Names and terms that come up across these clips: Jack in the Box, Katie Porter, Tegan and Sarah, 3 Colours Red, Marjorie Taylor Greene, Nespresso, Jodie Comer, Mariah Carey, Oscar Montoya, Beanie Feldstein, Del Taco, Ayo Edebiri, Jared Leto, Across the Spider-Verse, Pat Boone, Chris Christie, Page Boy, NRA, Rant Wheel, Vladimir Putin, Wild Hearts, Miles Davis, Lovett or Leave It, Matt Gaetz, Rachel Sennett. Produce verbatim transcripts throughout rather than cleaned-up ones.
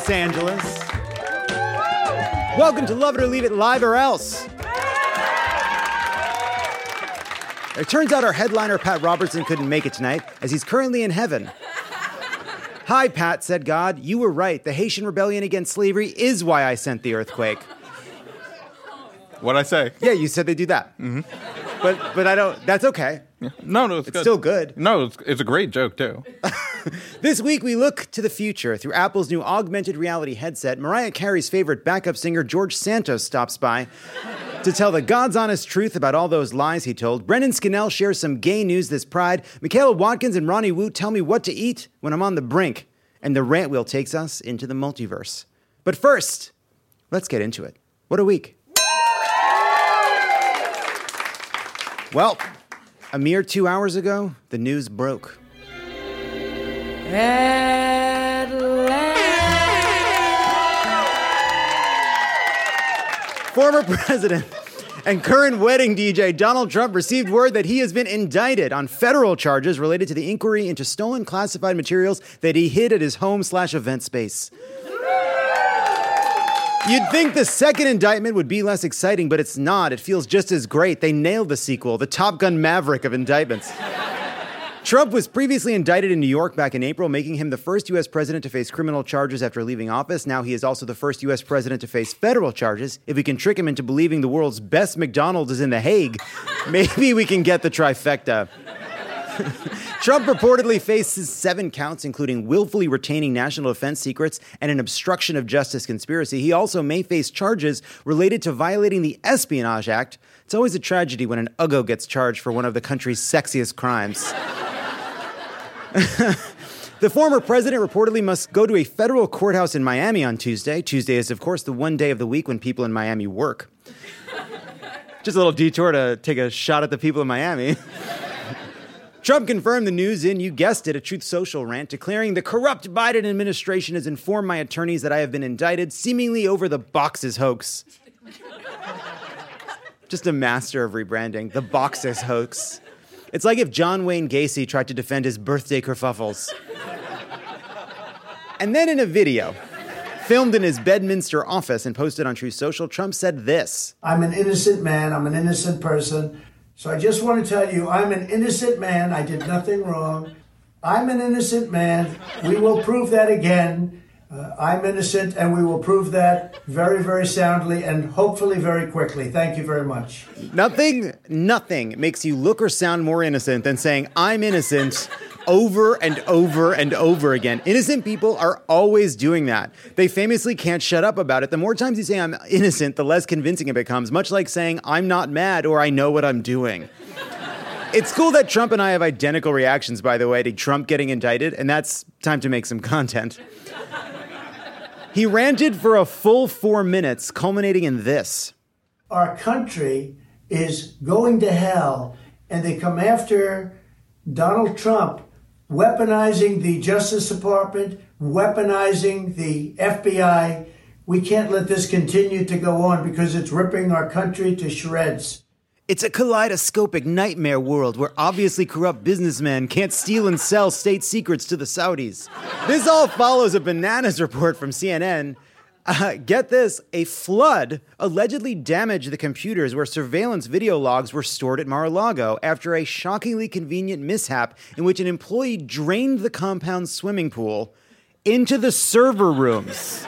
Los Angeles. Welcome to Love It or Leave It Live or Else. It turns out our headliner, Pat Robertson, couldn't make it tonight, as he's currently in heaven. Hi, Pat, said God. You were right. The Haitian rebellion against slavery is why I sent the earthquake. What'd I say? Yeah, you said they do that. Mm-hmm. But but I don't... That's okay. No, no, it's, it's good. Still good. No, it's, it's a great joke, too. This week, we look to the future. Through Apple's new augmented reality headset, Mariah Carey's favorite backup singer, George Santos, stops by to tell the God's honest truth about all those lies he told. Brendan Scannell shares some gay news this Pride. Michaela Watkins and Ronnie Wu tell me what to eat when I'm on the brink. And the rant wheel takes us into the multiverse. But first, let's get into it. What a week. Well, a mere two hours ago, the news broke. Former president and current wedding D J Donald Trump received word that he has been indicted on federal charges related to the inquiry into stolen classified materials that he hid at his home slash event space. You'd think the second indictment would be less exciting, but it's not. It feels just as great. They nailed the sequel, the Top Gun Maverick of indictments. Trump was previously indicted in New York back in April, making him the first U S president to face criminal charges after leaving office. Now he is also the first U S president to face federal charges. If we can trick him into believing the world's best McDonald's is in The Hague, maybe we can get the trifecta. Trump reportedly faces seven counts, including willfully retaining national defense secrets and an obstruction of justice conspiracy. He also may face charges related to violating the Espionage Act. It's always a tragedy when an Uggo gets charged for one of the country's sexiest crimes. The former president reportedly must go to a federal courthouse in Miami on Tuesday. Tuesday is, of course, the one day of the week when people in Miami work. Just a little detour to take a shot at the people in Miami. Trump confirmed the news in, you guessed it, a Truth Social rant, declaring the corrupt Biden administration has informed my attorneys that I have been indicted, seemingly over the boxes hoax. Just a master of rebranding, the boxes hoax. It's like if John Wayne Gacy tried to defend his birthday kerfuffles. And then in a video filmed in his Bedminster office and posted on Truth Social, Trump said this. I'm an innocent man. I'm an innocent person. So I just want to tell you, I'm an innocent man. I did nothing wrong. I'm an innocent man. We will prove that again. Uh, I'm innocent, and we will prove that very, very soundly and hopefully very quickly. Thank you very much. Nothing, nothing makes you look or sound more innocent than saying I'm innocent over and over and over again. Innocent people are always doing that. They famously can't shut up about it. The more times you say I'm innocent, the less convincing it becomes, much like saying I'm not mad or I know what I'm doing. It's cool that Trump and I have identical reactions, by the way, to Trump getting indicted, and that's time to make some content. He ranted for a full four minutes, culminating in this. Our country is going to hell, and they come after Donald Trump, weaponizing the Justice Department, weaponizing the F B I. We can't let this continue to go on because it's ripping our country to shreds. It's a kaleidoscopic nightmare world where obviously corrupt businessmen can't steal and sell state secrets to the Saudis. This all follows a bananas report from C N N. Uh, get this, a flood allegedly damaged the computers where surveillance video logs were stored at Mar-a-Lago after a shockingly convenient mishap in which an employee drained the compound's swimming pool into the server rooms.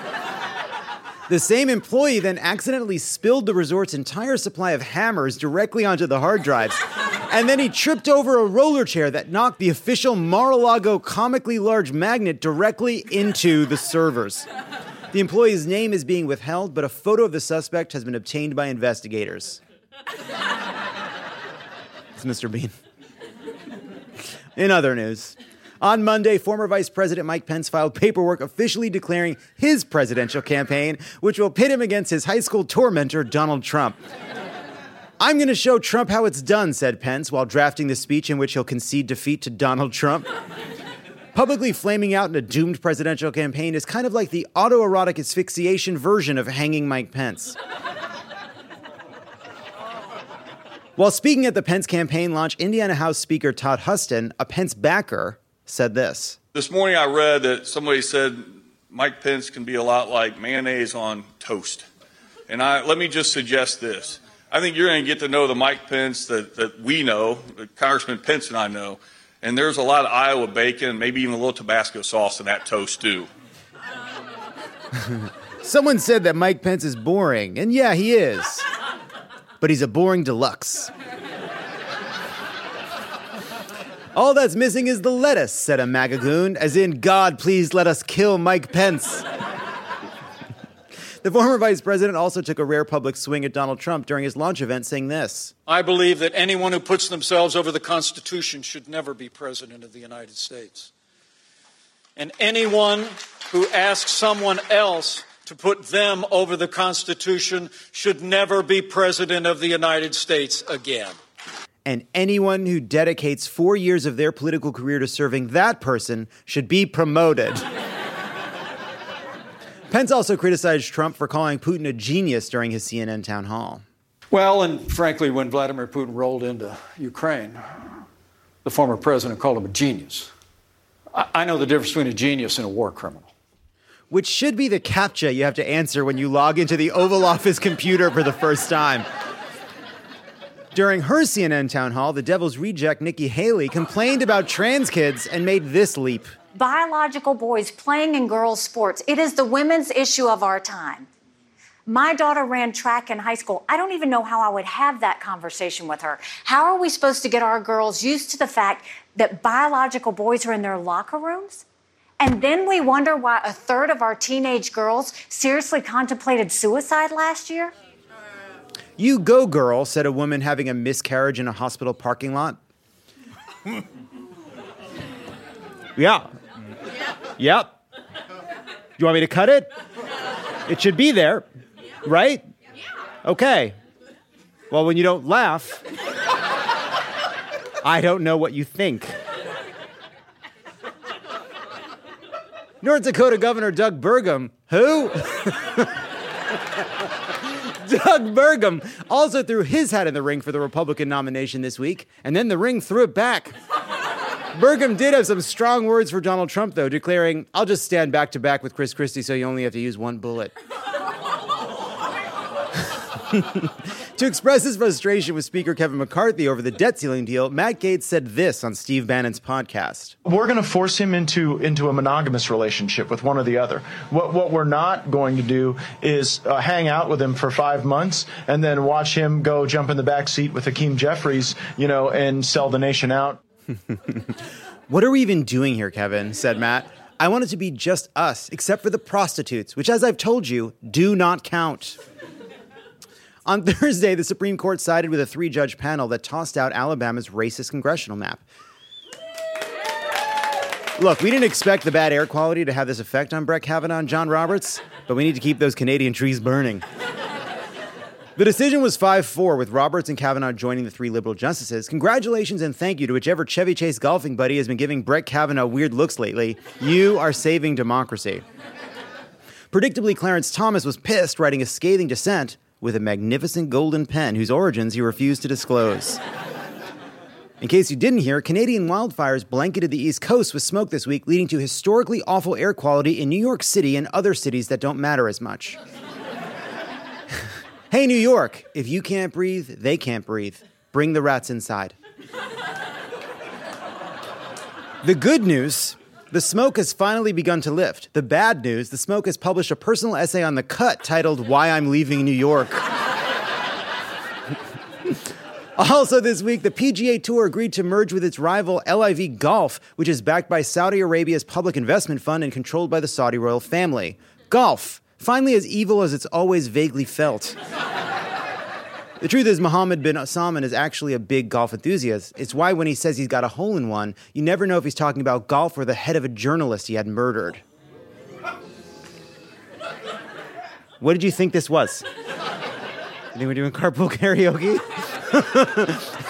The same employee then accidentally spilled the resort's entire supply of hammers directly onto the hard drives. And then he tripped over a roller chair that knocked the official Mar-a-Lago comically large magnet directly into the servers. The employee's name is being withheld, but a photo of the suspect has been obtained by investigators. It's Mister Bean. In other news, on Monday, former Vice President Mike Pence filed paperwork officially declaring his presidential campaign, which will pit him against his high school tormentor, Donald Trump. I'm going to show Trump how it's done, said Pence, while drafting the speech in which he'll concede defeat to Donald Trump. Publicly flaming out in a doomed presidential campaign is kind of like the autoerotic asphyxiation version of hanging Mike Pence. While speaking at the Pence campaign launch, Indiana House Speaker Todd Huston, a Pence backer, said this. This morning I read that somebody said Mike Pence can be a lot like mayonnaise on toast. And I, let me just suggest this. I think you're going to get to know the Mike Pence that, that we know, that Congressman Pence and I know, and there's a lot of Iowa bacon, maybe even a little Tabasco sauce in that toast too. Someone said that Mike Pence is boring, and yeah, he is. But he's a boring deluxe. All that's missing is the lettuce, said a MAGA goon, as in, God, please let us kill Mike Pence. The former vice president also took a rare public swing at Donald Trump during his launch event, saying this. I believe that anyone who puts themselves over the Constitution should never be president of the United States. And anyone who asks someone else to put them over the Constitution should never be president of the United States again. And anyone who dedicates four years of their political career to serving that person should be promoted. Pence also criticized Trump for calling Putin a genius during his C N N town hall. Well, and frankly, when Vladimir Putin rolled into Ukraine, the former president called him a genius. I, I know the difference between a genius and a war criminal. Which should be the CAPTCHA you have to answer when you log into the Oval Office computer for the first time. During her C N N town hall, the Devil's Reject, Nikki Haley, complained about trans kids and made this leap. Biological boys playing in girls' sports. It is the women's issue of our time. My daughter ran track in high school. I don't even know how I would have that conversation with her. How are we supposed to get our girls used to the fact that biological boys are in their locker rooms? And then we wonder why a third of our teenage girls seriously contemplated suicide last year? You go, girl, said a woman having a miscarriage in a hospital parking lot. Yeah. Yep. You want me to cut it? It should be there, right? Okay. Well, when you don't laugh, I don't know what you think. North Dakota Governor Doug Burgum, who? Doug Burgum also threw his hat in the ring for the Republican nomination this week, and then the ring threw it back. Burgum did have some strong words for Donald Trump, though, declaring, I'll just stand back-to-back with Chris Christie so you only have to use one bullet. To express his frustration with Speaker Kevin McCarthy over the debt ceiling deal, Matt Gaetz said this on Steve Bannon's podcast. We're going to force him into into a monogamous relationship with one or the other. What what we're not going to do is uh, hang out with him for five months and then watch him go jump in the back seat with Hakeem Jeffries, you know, and sell the nation out. What are we even doing here, Kevin, said Matt. I want it to be just us, except for the prostitutes, which, as I've told you, do not count. On Thursday, the Supreme Court sided with a three-judge panel that tossed out Alabama's racist congressional map. Look, we didn't expect the bad air quality to have this effect on Brett Kavanaugh and John Roberts, but we need to keep those Canadian trees burning. The decision was five four, with Roberts and Kavanaugh joining the three liberal justices. Congratulations and thank you to whichever Chevy Chase golfing buddy has been giving Brett Kavanaugh weird looks lately. You are saving democracy. Predictably, Clarence Thomas was pissed, writing a scathing dissent with a magnificent golden pen whose origins he refused to disclose. In case you didn't hear, Canadian wildfires blanketed the East Coast with smoke this week, leading to historically awful air quality in New York City and other cities that don't matter as much. Hey, New York, if you can't breathe, they can't breathe. Bring the rats inside. The good news, the smoke has finally begun to lift. The bad news, the smoke has published a personal essay on The Cut titled Why I'm Leaving New York. Also this week, the P G A Tour agreed to merge with its rival L I V Golf, which is backed by Saudi Arabia's public investment fund and controlled by the Saudi royal family. Golf. Finally, as evil as it's always vaguely felt. The truth is, Mohammed bin Salman is actually a big golf enthusiast. It's why when he says he's got a hole in one, you never know if he's talking about golf or the head of a journalist he had murdered. What did you think this was? You think we're doing carpool karaoke?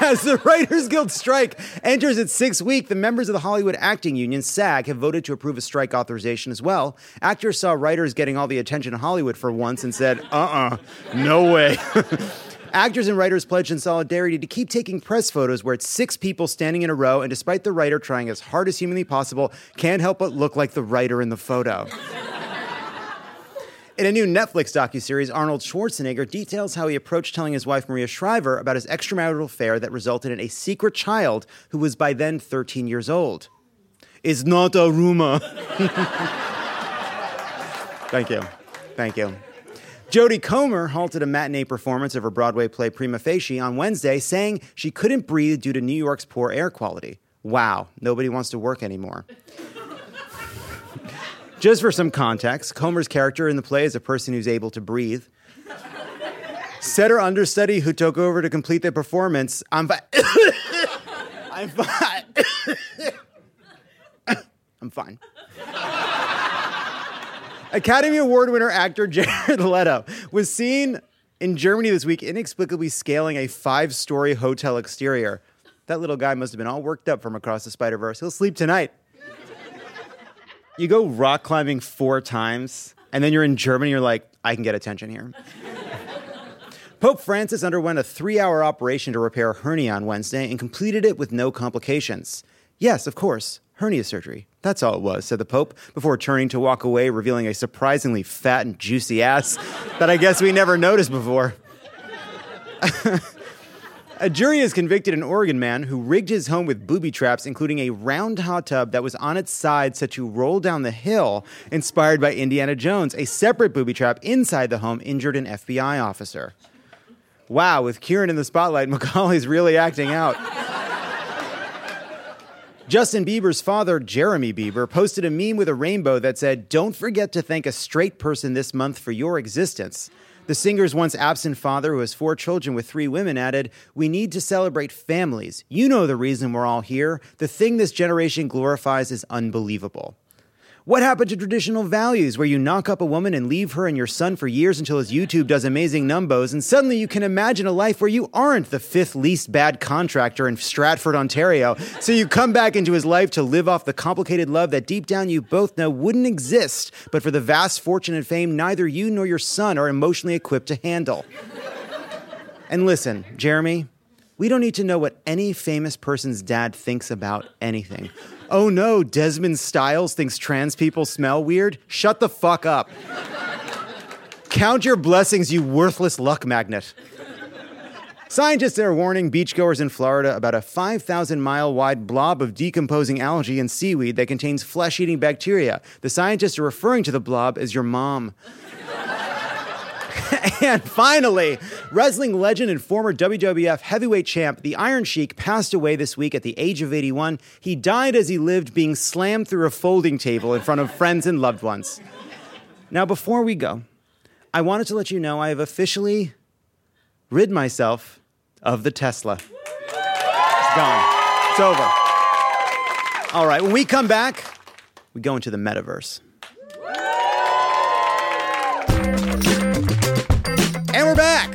As the Writers Guild strike enters its sixth week, the members of the Hollywood Acting Union, SAG, have voted to approve a strike authorization as well. Actors saw writers getting all the attention in Hollywood for once and said, uh-uh, no way. Actors and writers pledged in solidarity to keep taking press photos where it's six people standing in a row, and despite the writer trying as hard as humanly possible, can't help but look like the writer in the photo. In a new Netflix docuseries, Arnold Schwarzenegger details how he approached telling his wife Maria Shriver about his extramarital affair that resulted in a secret child who was by then thirteen years old. It's not a rumor. Thank you. Thank you. Jodie Comer halted a matinee performance of her Broadway play Prima Facie on Wednesday, saying she couldn't breathe due to New York's poor air quality. Wow, nobody wants to work anymore. Just for some context, Comer's character in the play is a person who's able to breathe. Said her understudy, who took over to complete the performance, I'm fine. I'm fine. I'm fine. Academy Award winner actor Jared Leto was seen in Germany this week inexplicably scaling a five-story hotel exterior. That little guy must have been all worked up from Across the Spider-Verse. He'll sleep tonight. You go rock climbing four times, and then you're in Germany, you're like, I can get attention here. Pope Francis underwent a three-hour operation to repair a hernia on Wednesday and completed it with no complications. Yes, of course. Hernia surgery. That's all it was, said the Pope, before turning to walk away, revealing a surprisingly fat and juicy ass that I guess we never noticed before. A jury has convicted an Oregon man who rigged his home with booby traps, including a round hot tub that was on its side set to roll down the hill, inspired by Indiana Jones. A separate booby trap inside the home injured an F B I officer. Wow, with Kieran in the spotlight, Macaulay's really acting out. Justin Bieber's father, Jeremy Bieber, posted a meme with a rainbow that said, "Don't forget to thank a straight person this month for your existence." The singer's once absent father, who has four children with three women, added, "We need to celebrate families. You know the reason we're all here. The thing this generation glorifies is unbelievable." What happened to traditional values where you knock up a woman and leave her and your son for years until his YouTube does amazing numbos, and suddenly you can imagine a life where you aren't the fifth least bad contractor in Stratford, Ontario, so you come back into his life to live off the complicated love that deep down you both know wouldn't exist, but for the vast fortune and fame neither you nor your son are emotionally equipped to handle. And listen, Jeremy, we don't need to know what any famous person's dad thinks about anything. Oh no, Desmond Stiles thinks trans people smell weird? Shut the fuck up. Count your blessings, you worthless luck magnet. Scientists are warning beachgoers in Florida about a five thousand mile wide blob of decomposing algae and seaweed that contains flesh-eating bacteria. The scientists are referring to the blob as your mom. And finally, wrestling legend and former W W F heavyweight champ, the Iron Sheik, passed away this week at the age of eighty-one. He died as he lived, being slammed through a folding table in front of friends and loved ones. Now, before we go, I wanted to let you know I have officially rid myself of the Tesla. It's gone. It's over. All right, when we come back, we go into the metaverse. And we're back!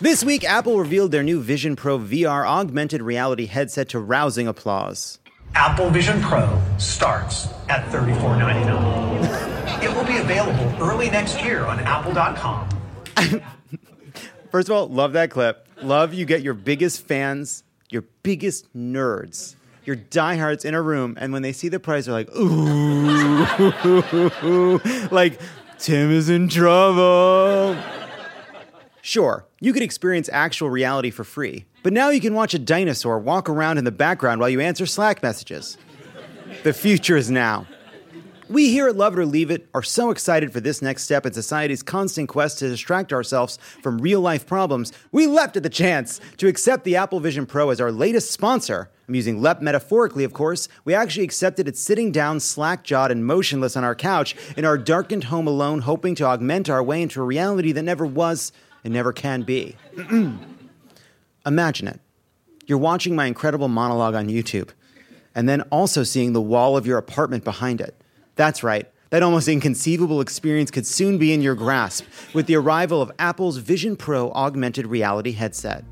This week, Apple revealed their new Vision Pro V R augmented reality headset to rousing applause. Apple Vision Pro starts at thirty-four dollars and ninety-nine cents. It will be available early next year on apple dot com. First of all, love that clip. Love you get your biggest fans, your biggest nerds, your diehards in a room, and when they see the price, they're like, ooh. Like, Tim is in trouble. Sure, you could experience actual reality for free, but now you can watch a dinosaur walk around in the background while you answer Slack messages. The future is now. We here at Love It or Leave It are so excited for this next step in society's constant quest to distract ourselves from real-life problems, we leapt at the chance to accept the Apple Vision Pro as our latest sponsor. I'm using leapt metaphorically, of course. We actually accepted it sitting down, slack-jawed and motionless on our couch in our darkened home alone, hoping to augment our way into a reality that never was and never can be. Imagine it. You're watching my incredible monologue on YouTube, and then also seeing the wall of your apartment behind it. That's right, that almost inconceivable experience could soon be in your grasp with the arrival of Apple's Vision Pro augmented reality headset.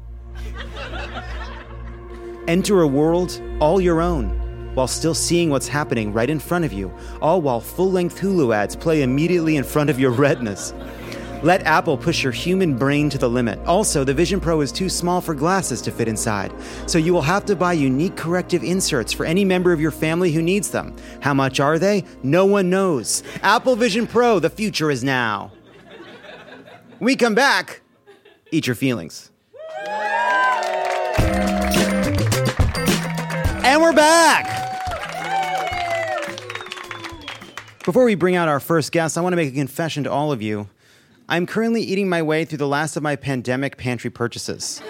Enter a world all your own while still seeing what's happening right in front of you, all while full-length Hulu ads play immediately in front of your retinas. Let Apple push your human brain to the limit. Also, the Vision Pro is too small for glasses to fit inside, so you will have to buy unique corrective inserts for any member of your family who needs them. How much are they? No one knows. Apple Vision Pro, the future is now. We come back. Eat your feelings. And we're back. Before we bring out our first guest, I want to make a confession to all of you. I'm currently eating my way through the last of my pandemic pantry purchases.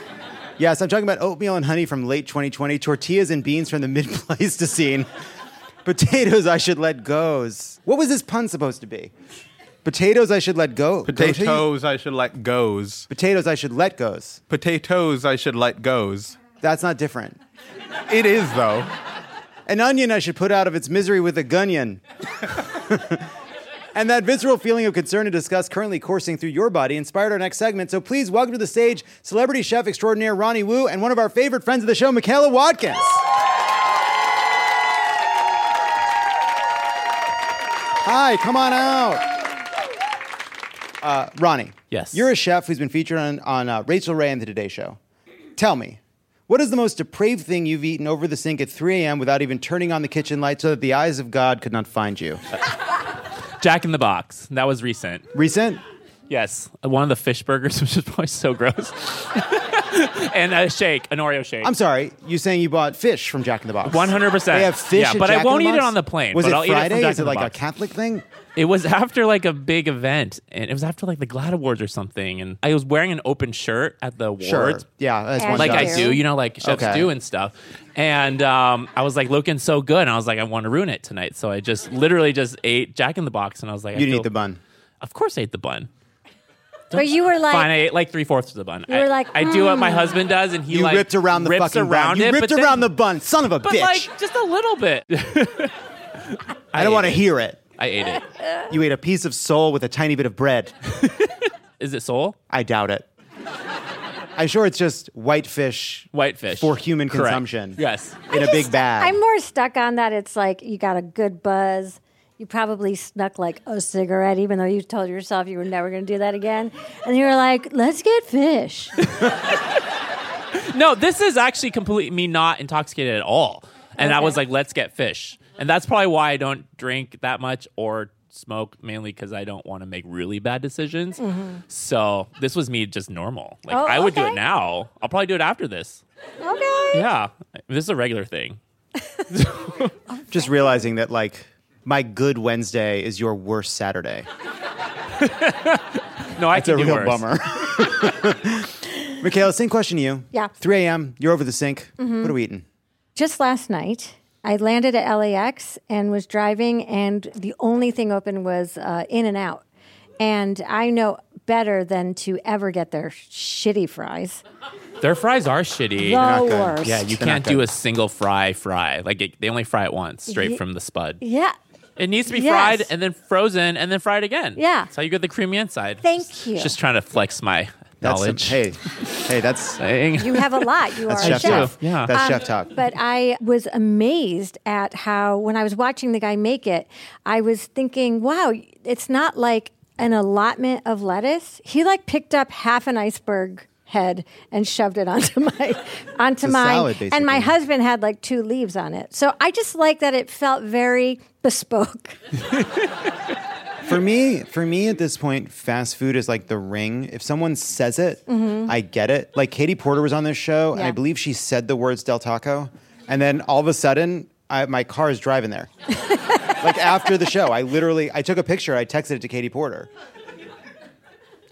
Yes, I'm talking about oatmeal and honey from late twenty twenty, tortillas and beans from the mid-Pleistocene, potatoes I should let goes. What was this pun supposed to be? Potatoes I should let go. Potatoes I should let goes. Potatoes I should let goes. Potatoes I should let goes. That's not different. It is, though. An onion I should put out of its misery with a gunion. And that visceral feeling of concern and disgust currently coursing through your body inspired our next segment. So please welcome to the stage celebrity chef extraordinaire Ronnie Wu and one of our favorite friends of the show, Michaela Watkins. Hi, come on out. Uh, Ronnie, yes, you're a chef who's been featured on, on uh, Rachel Ray and the Today Show. Tell me, what is the most depraved thing you've eaten over the sink at three a.m. without even turning on the kitchen light so that the eyes of God could not find you? Jack in the Box. That was recent. Recent? Yes. One of the fish burgers, which is probably so gross. And a shake, an Oreo shake. I'm sorry, you saying you bought fish from Jack in the Box? one hundred percent. They have fish yeah, at but Jack I won't in the eat Box? It on the plane. Was but it I'll Friday? Eat it is it like Box. A Catholic thing? It was after like a big event, and it was after like the Glad Awards or something, and I was wearing an open shirt at the awards. Sure. Yeah, that's one like does. I do, you know, like chefs okay. do and stuff. And um, I was like looking so good, and I was like, I want to ruin it tonight. So I just literally just ate Jack in the Box, and I was like, you I didn't feel- eat the bun. Of course, I ate the bun. Don't but you were like... Fine, I ate like three-fourths of the bun. You I, were like... Mm. I do what my husband does, and he you like... You ripped around the fucking around bun. You it, ripped around then, the bun, son of a but bitch. But like, just a little bit. I, I don't want to hear it. I ate it. You ate a piece of sole with a tiny bit of bread. Is it sole? I doubt it. I'm sure it's just white fish. White fish. For human Correct. Consumption. Yes. In I a just, big bag. I'm more stuck on that. It's like, you got a good buzz... You probably snuck like a cigarette, even though you told yourself you were never going to do that again. And you were like, let's get fish. No, this is actually completely me not intoxicated at all. And okay. I was like, let's get fish. And that's probably why I don't drink that much or smoke, mainly because I don't want to make really bad decisions. Mm-hmm. So this was me just normal. Like oh, I would okay. do it now. I'll probably do it after this. Okay. Yeah. This is a regular thing. Just realizing that like... My good Wednesday is your worst Saturday. No, I That's can do worse. That's a real bummer. Michaela, same question to you. Yeah. three a.m., you're over the sink. Mm-hmm. What are we eating? Just last night, I landed at L A X and was driving, and the only thing open was uh, In-N-Out. And I know better than to ever get their shitty fries. Their fries are shitty. The worst. Yeah, you They're can't do a single fry fry. Like, it, they only fry it once, straight Ye- from the spud. Yeah. It needs to be yes. fried and then frozen and then fried again. Yeah. That's how you get the creamy inside. Thank just, you. Just trying to flex my that's knowledge. A, hey, hey, that's... You have a lot. You are chef a chef. Yeah. That's um, chef talk. But I was amazed at how, when I was watching the guy make it, I was thinking, wow, it's not like an allotment of lettuce. He like picked up half an iceberg head and shoved it onto my onto mine, and my husband had like two leaves on it. So I just like that it felt very bespoke. For me, for me at this point, fast food is like the ring. If someone says it, mm-hmm. I get it. Like Katie Porter was on this show, yeah. and I believe she said the words Del Taco, and then all of a sudden, I, my car is driving there. Like after the show, I literally I took a picture, I texted it to Katie Porter.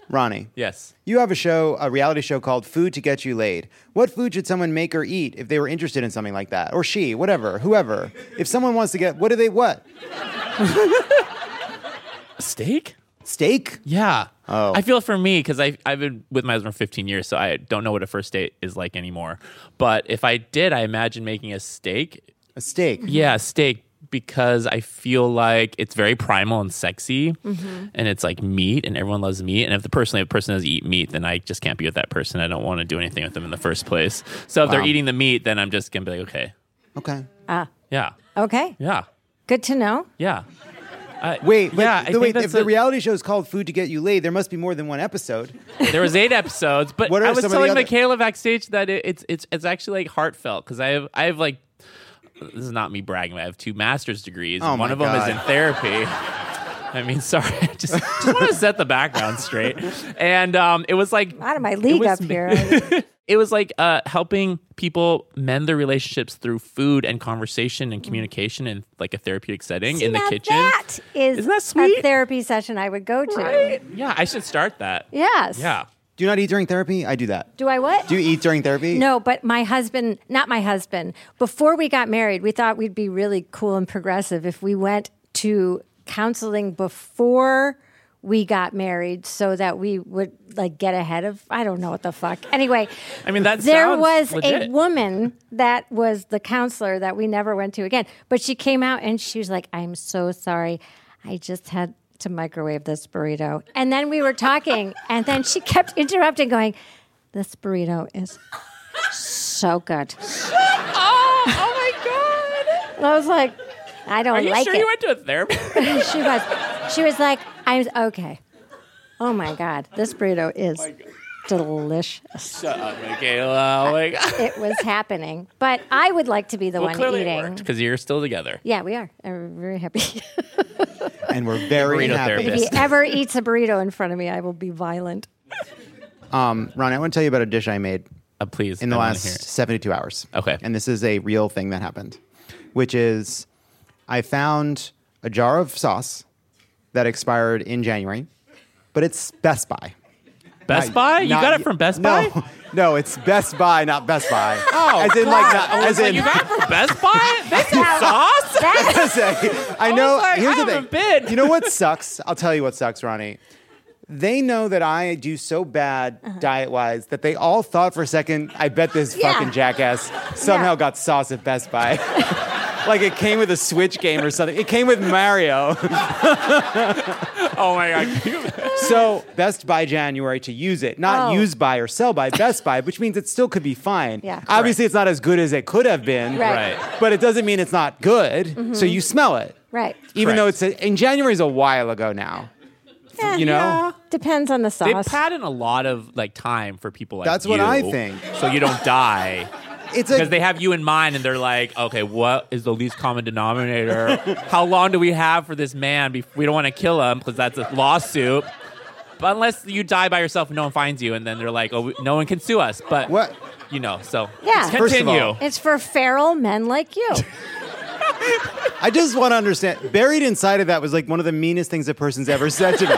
Ronnie. Yes. You have a show, a reality show called Food to Get You Laid. What food should someone make or eat if they were interested in something like that? Or she, whatever, whoever. If someone wants to get, what do they what? Steak? Steak? Yeah. Oh. I feel for me, because I've been with my husband for fifteen years, so I don't know what a first date is like anymore. But if I did, I imagine making a steak. A steak? Yeah, steak. Because I feel like it's very primal and sexy, mm-hmm. and it's like meat, and everyone loves meat. And if the person, if the person doesn't eat meat, then I just can't be with that person. I don't want to do anything with them in the first place. So if wow. they're eating the meat, then I'm just gonna be like, okay, okay, ah, yeah, okay, yeah, good to know. Yeah, I, wait, yeah, but the, wait, if a, the reality show is called Food to Get You Laid, there must be more than one episode. There was eight episodes, but I was telling other- Michaela backstage that it, it's it's it's actually like heartfelt because I have I have like this is not me bragging, but I have two master's degrees, oh and one of God. them is in therapy. I mean, sorry, I just, just want to set the background straight. And um, it was like... I'm out of my league was, up here. It was like uh, helping people mend their relationships through food and conversation and communication in like a therapeutic setting See, in the kitchen. That is Isn't that sweet? A therapy session I would go to. Right? Yeah, I should start that. Yes. Yeah. Do you not eat during therapy? I do that. Do I what? Do you eat during therapy? No, but my husband, not my husband, before we got married, we thought we'd be really cool and progressive if we went to... counseling before we got married so that we would like get ahead of I don't know what the fuck. Anyway, I mean that there was legit. A woman that was the counselor that we never went to again. But she came out and she was like, "I'm so sorry. I just had to microwave this burrito." And then we were talking and then she kept interrupting going, "This burrito is so good." Oh, oh my God. I was like, I don't like it. Are you sure you went to a therapist? She was. She was like, I'm okay. Oh my God, this burrito is oh delicious. Shut up, Michaela. Oh my God. It was happening, but I would like to be the well, one clearly eating. It worked because you're still together. Yeah, we are. We're very happy. And we're very burrito happy. Therapist. If he ever eats a burrito in front of me, I will be violent. Um, Ron, I want to tell you about a dish I made. Uh, please. In the last seventy-two hours. Okay. And this is a real thing that happened, which is. I found a jar of sauce that expired in January, but it's Best Buy. Best not, Buy? You not, got it from Best Buy? No, no, it's Best Buy, not Best Buy. Oh, as in, like, not, as in, like, you got it from Best Buy? That's sauce? That's I know. I like, here's I the thing. Been. You know what sucks? I'll tell you what sucks, Ronnie. They know that I do so bad uh-huh. diet-wise that they all thought for a second, I bet this yeah. fucking jackass somehow yeah. got sauce at Best Buy. Like it came with a Switch game or something. It came with Mario. Oh my God. So Best Buy January to use it. Not oh. use by or sell by, Best Buy, which means it still could be fine. Yeah. Obviously right. It's not as good as it could have been. Right. right. But it doesn't mean it's not good. Mm-hmm. So you smell it. Right. Even right. though it's a, in January is a while ago now. Yeah, you know? Yeah. Depends on the sauce. They pad in a lot of like time for people like That's you. That's what I think. So you don't die. It's because a, they have you in mind and they're like, okay, what is the least common denominator? How long do we have for this man? We don't want to kill him because that's a lawsuit. But unless you die by yourself and no one finds you, and then they're like, oh, we, no one can sue us. But, what? You know, so yeah. continue. First of all, it's for feral men like you. I just want to understand. Buried inside of that was like one of the meanest things a person's ever said to me.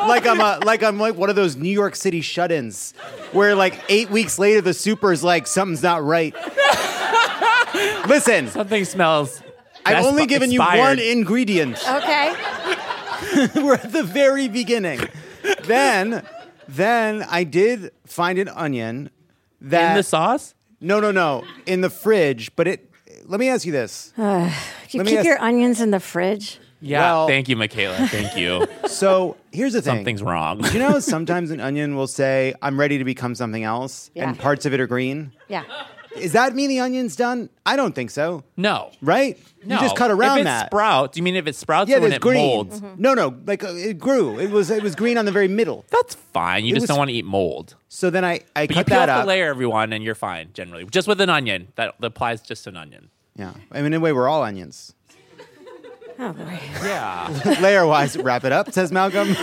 Like I'm a, like I'm like one of those New York City shut-ins where like eight weeks later the super is like something's not right. Listen. Something smells. I've only given expired. You one ingredient. Okay. We're at the very beginning. Then then I did find an onion that in the sauce? No, no, no. In the fridge, but it let me ask you this. Uh, do you let keep ask, your onions in the fridge? Yeah, well, thank you, Michaela. Thank you. So here's the thing. Something's wrong. You know, sometimes an onion will say, I'm ready to become something else, yeah. and parts of it are green? Yeah. Does that mean the onion's done? I don't think so. No. Right? No. You just cut around if it that. It sprouts. You mean if it sprouts yeah, or when it green. Molds? Mm-hmm. No, no. Like, uh, it grew. It was it was green on the very middle. That's fine. You it just was... don't want to eat mold. So then I, I cut that up. But you peel off the layer, everyone, and you're fine, generally. Just with an onion. That applies just an onion. Yeah. I mean, in a way, we're all onions. Oh boy. Yeah. Layer-wise, wrap it up, says Malcolm.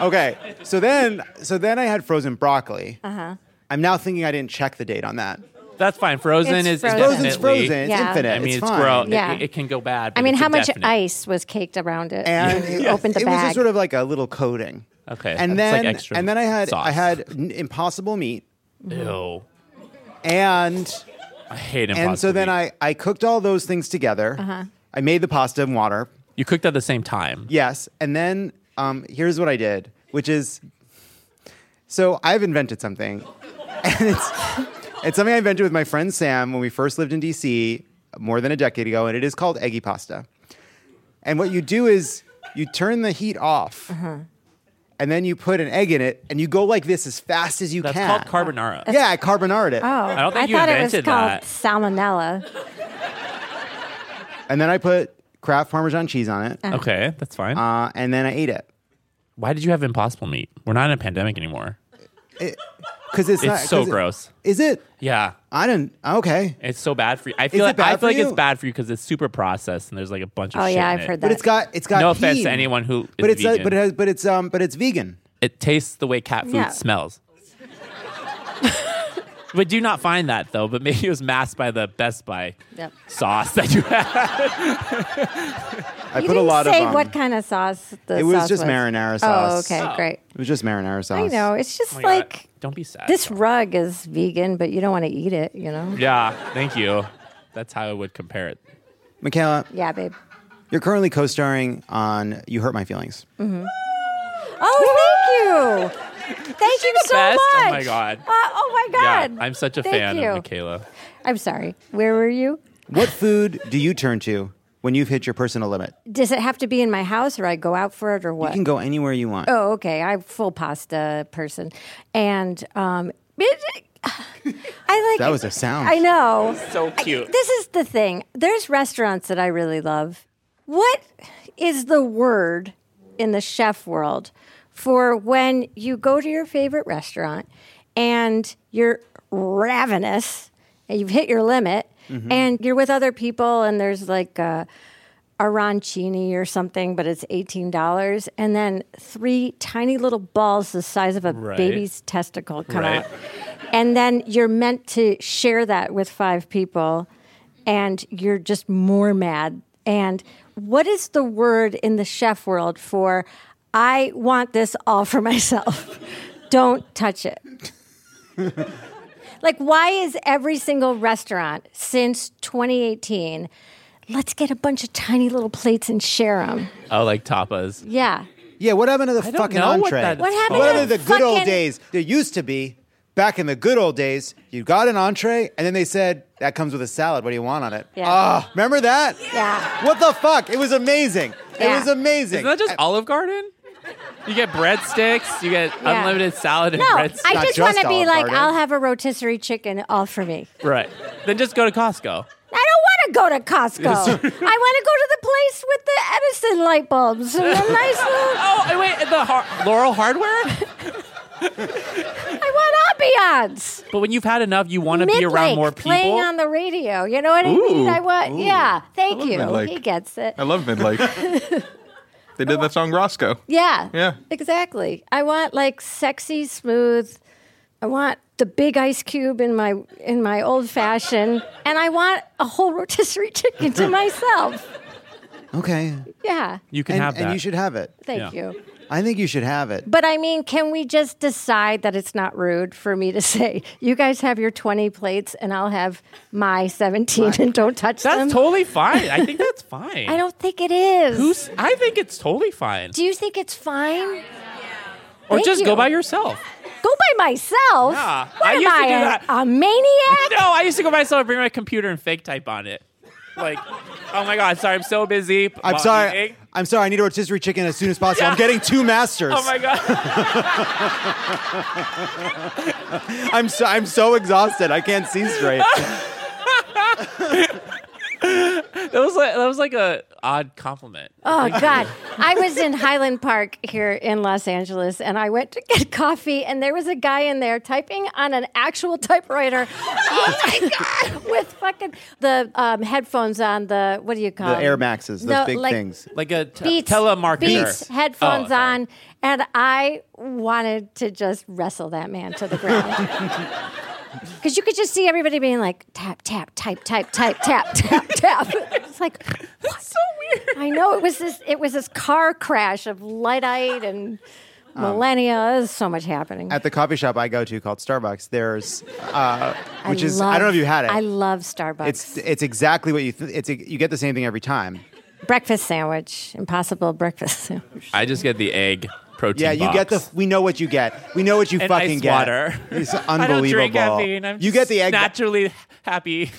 Okay. So then so then I had frozen broccoli. Uh-huh. I'm now thinking I didn't check the date on that. That's fine. Frozen it's is frozen. Frozen's frozen. It's yeah. infinite. I mean, it's, it's gross. Yeah. It, it can go bad. I mean, how much ice was caked around it? And you yes. opened the it bag. It was just sort of like a little coating. Okay. And then like extra and then I had sauce. I had Impossible meat. Ew. And I hate Impossible meat. And so meat. Then I, I cooked all those things together. Uh-huh. I made the pasta and water. You cooked at the same time. Yes. And then um, here's what I did, which is... So I've invented something. And it's, it's something I invented with my friend Sam when we first lived in D C more than a decade ago, and it is called eggy pasta. And what you do is you turn the heat off, uh-huh. and then you put an egg in it, and you go like this as fast as you That's can. That's called carbonara. That's, yeah, I carbonarated it. Oh, I don't think I you invented that. I thought it was called that. Salmonella. And then I put Kraft Parmesan cheese on it. Uh-huh. Okay, that's fine. Uh, and then I ate it. Why did you have Impossible meat? We're not in a pandemic anymore. Because it, it's, it's not, so gross. It, is it? Yeah. I didn't. Okay. It's so bad for you. I feel is like I feel like you? It's bad for you because it's super processed and there's like a bunch of. Oh shit yeah, I've in heard it. That. But it's got it's got. No heme. Offense to anyone who. Is but it's vegan. Uh, but it has, but it's um but it's vegan. It tastes the way cat food yeah. smells. But do not find that though. But maybe it was masked by the Best Buy yep. sauce that you had. I you put didn't a lot say of, um, what kind of sauce. The it was sauce just was. Marinara sauce. Oh, okay, oh. great. It was just marinara sauce. I know. It's just oh like God. Don't be sad. This rug is vegan, but you don't want to eat it. You know. Yeah. Thank you. That's how I would compare it. Michaela. Yeah, babe. You're currently co-starring on "You Hurt My Feelings." Mm-hmm. Oh, thank you. Thank you so best? Much. Oh, my God. Uh, oh, my God. Yeah, I'm such a Thank fan you. Of Michaela. I'm sorry. Where were you? What food do you turn to when you've hit your personal limit? Does it have to be in my house or I go out for it or what? You can go anywhere you want. Oh, okay. I'm a full pasta person. And um, it, I like... That was a sound. I know. So cute. I, this is the thing. There's restaurants that I really love. What is the word in the chef world for when you go to your favorite restaurant and you're ravenous and you've hit your limit mm-hmm. and you're with other people and there's like a, a arancini or something, but it's eighteen dollars and then three tiny little balls the size of a right. baby's testicle come right. out. And then you're meant to share that with five people and you're just more mad. And what is the word in the chef world for... I want this all for myself. Don't touch it. Like, why is every single restaurant since twenty eighteen, let's get a bunch of tiny little plates and share them? Oh, like tapas. Yeah. Yeah, what happened to the I fucking entree? What, what happened what to the, the good old days? There used to be, back in the good old days, you got an entree, and then they said, that comes with a salad. What do you want on it? Yeah. Uh, remember that? Yeah. What the fuck? It was amazing. Yeah. It was amazing. Isn't that just I- Olive Garden? You get breadsticks, you get yeah. unlimited salad and no, breadsticks. I just, just want to be like, garden. I'll have a rotisserie chicken all for me. Right. Then just go to Costco. I don't want to go to Costco. I want to go to the place with the Edison light bulbs. And the nice little... Oh, wait, the har- Laurel Hardware? I want ambiance. But when you've had enough, you want to Midlake, be around more people. Playing on the radio. You know what I ooh, mean? I want, ooh. Yeah, thank you. Midlake. He gets it. I love Midlake. They did that song Roscoe. Yeah. Yeah. Exactly. I want like sexy, smooth. I want the big ice cube in my in my old fashioned, and I want a whole rotisserie chicken to myself. Okay. Yeah. You can and, have that. And you should have it. Thank yeah. you. I think you should have it. But I mean, can we just decide that it's not rude for me to say, you guys have your twenty plates and I'll have my seventeen right. and don't touch that's them? That's totally fine. I think that's fine. I don't think it is. Who's, I think it's totally fine. Do you think it's fine? Yeah. Or Thank just you. Go by yourself. Go by myself? Yeah. What I am used I, to do that. A, a maniac? No, I used to go by myself and bring my computer and fake type on it. Like, oh my God, sorry, I'm so busy. I'm well, sorry. Eating. I'm sorry, I need a rotisserie chicken as soon as possible. Yeah. I'm getting two masters. Oh my God. I'm so I'm so exhausted. I can't see straight. That was like that was like a odd compliment. Oh God. I was in Highland Park here in Los Angeles and I went to get coffee and there was a guy in there typing on an actual typewriter. Oh my God. With fucking the um, headphones on, the what do you call it? The Air Maxes, those no, big like, things. Like a t- Beats, telemarketer. Beats headphones oh, on and I wanted to just wrestle that man to the ground. Because you could just see everybody being like, tap, tap, type, type, type, tap, tap, tap. It's like, what? That's so weird. I know. It was this It was this car crash of Luddite and millennia. Um, There's so much happening. At the coffee shop I go to called Starbucks, there's, uh, which I is, love, I don't know if you had it. I love Starbucks. It's it's exactly what you, th- it's a, you get the same thing every time. Breakfast sandwich. Impossible breakfast sandwich. I just get the egg. Protein yeah, you box. Get the. We know what you get. We know what you and fucking ice get. Water. It's unbelievable. I don't drink caffeine. I'm you get the egg. Naturally bo- happy.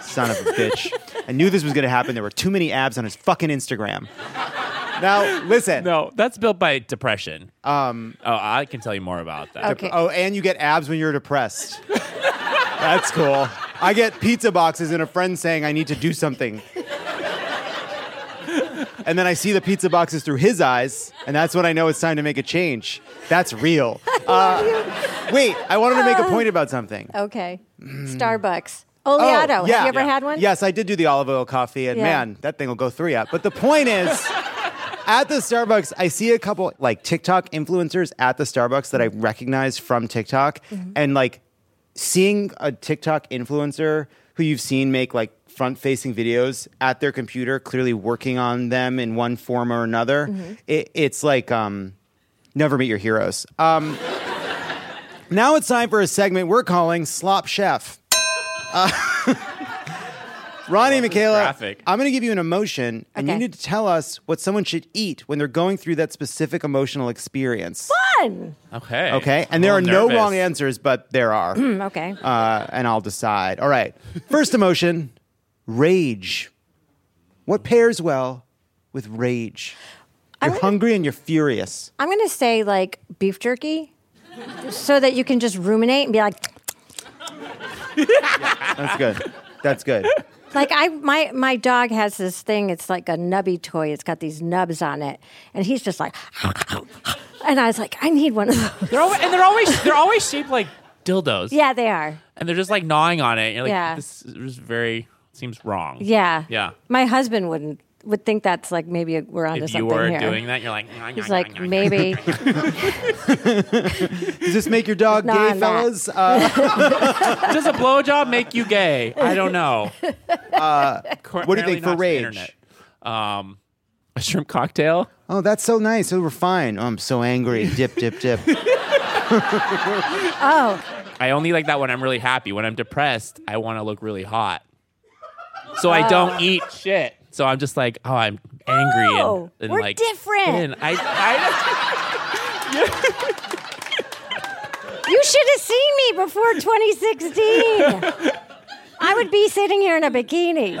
Son of a bitch! I knew this was going to happen. There were too many abs on his fucking Instagram. Now listen. No, that's built by depression. Um. Oh, I can tell you more about that. Okay. Dep- oh, and you get abs when you're depressed. That's cool. I get pizza boxes and a friend saying I need to do something. And then I see the pizza boxes through his eyes, and that's when I know it's time to make a change. That's real. Uh, wait, I wanted to make a point about something. Okay. Mm. Starbucks. Oleato. Oh, yeah. Have you ever yeah. had one? Yes, I did do the olive oil coffee, and yeah. man, that thing will go three up. But the point is, at the Starbucks, I see a couple like TikTok influencers at the Starbucks that I recognize from TikTok. Mm-hmm. And like seeing a TikTok influencer who you've seen make like front-facing videos at their computer, clearly working on them in one form or another, mm-hmm. it, it's like um, never meet your heroes. Um, now it's time for a segment we're calling Slop Chef. Uh, Ronnie, Michaela, graphic. I'm going to give you an emotion, and okay. you need to tell us what someone should eat when they're going through that specific emotional experience. Fun! Okay. Okay, and there are nervous. no wrong answers, but there are. Mm, okay. Uh, and I'll decide. All right. First emotion... Rage. What pairs well with rage? You're gonna, hungry and you're furious. I'm going to say like beef jerky so that you can just ruminate and be like. That's good. That's good. Like I, my, my dog has this thing. It's like a nubby toy. It's got these nubs on it. And he's just like. And I was like, I need one of those. They're always, and they're always, they're always shaped like dildos. Yeah, they are. And they're just like gnawing on it. You're like, yeah. This is very... Seems wrong. Yeah. Yeah. My husband wouldn't would think that's like maybe we're onto if something here. If you were here. doing that, you're like... He's like, maybe... Does this make your dog no, gay, I'm fellas? Uh, does a blowjob make you gay? I don't know. Uh, what do you think for rage? Um, a shrimp cocktail? Oh, that's so nice. Oh, we're fine. Oh, I'm so angry. Dip, dip, dip. Oh. I only like that when I'm really happy. When I'm depressed, I want to look really hot. So I don't oh. eat shit. So I'm just like, oh, I'm angry. Oh, and, and we're like, different. And I, I, you should have seen me before twenty sixteen. I would be sitting here in a bikini. Oh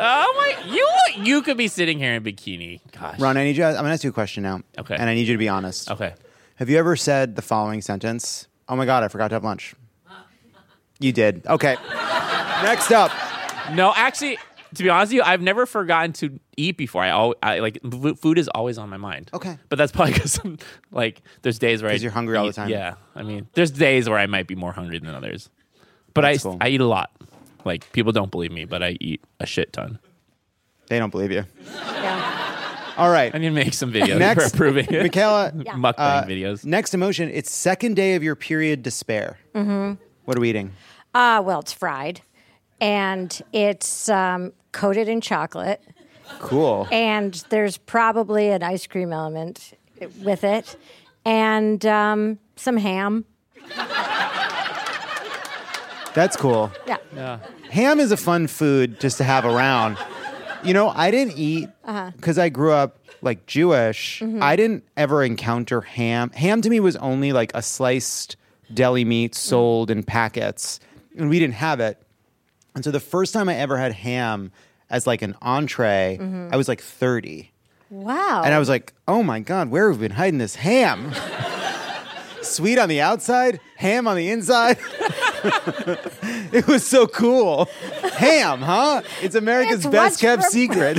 my! You you could be sitting here in a bikini. Gosh, Ron, I need you. I'm gonna ask you a question now. Okay. And I need you to be honest. Okay. Have you ever said the following sentence? Oh my God, I forgot to have lunch. You did. Okay. Next up. No, actually. To be honest with you, I've never forgotten to eat before. I, always, I like food is always on my mind. Okay, but that's probably because I'm like there's days where because you're hungry eat, all the time. Yeah, I mean there's days where I might be more hungry than others, but that's I cool. I eat a lot. Like people don't believe me, but I eat a shit ton. They don't believe you. Yeah. All right, I need to make some videos next, for proving it. Michaela, yeah. mukbang uh, videos. Next emotion, it's second day of your period despair. Mm-hmm. What are we eating? Ah, uh, well, it's fried. And it's um, coated in chocolate. Cool. And there's probably an ice cream element with it. And um, some ham. That's cool. Yeah. yeah. Ham is a fun food just to have around. You know, I didn't eat, because uh-huh. I grew up like Jewish, mm-hmm. I didn't ever encounter ham. Ham to me was only like a sliced deli meat sold in packets. And we didn't have it. And so the first time I ever had ham as like an entree, mm-hmm. I was like thirty. Wow. And I was like, oh my God, where have we been hiding this ham? Sweet on the outside, ham on the inside. It was so cool. Ham, huh? It's America's it's best kept for- secret.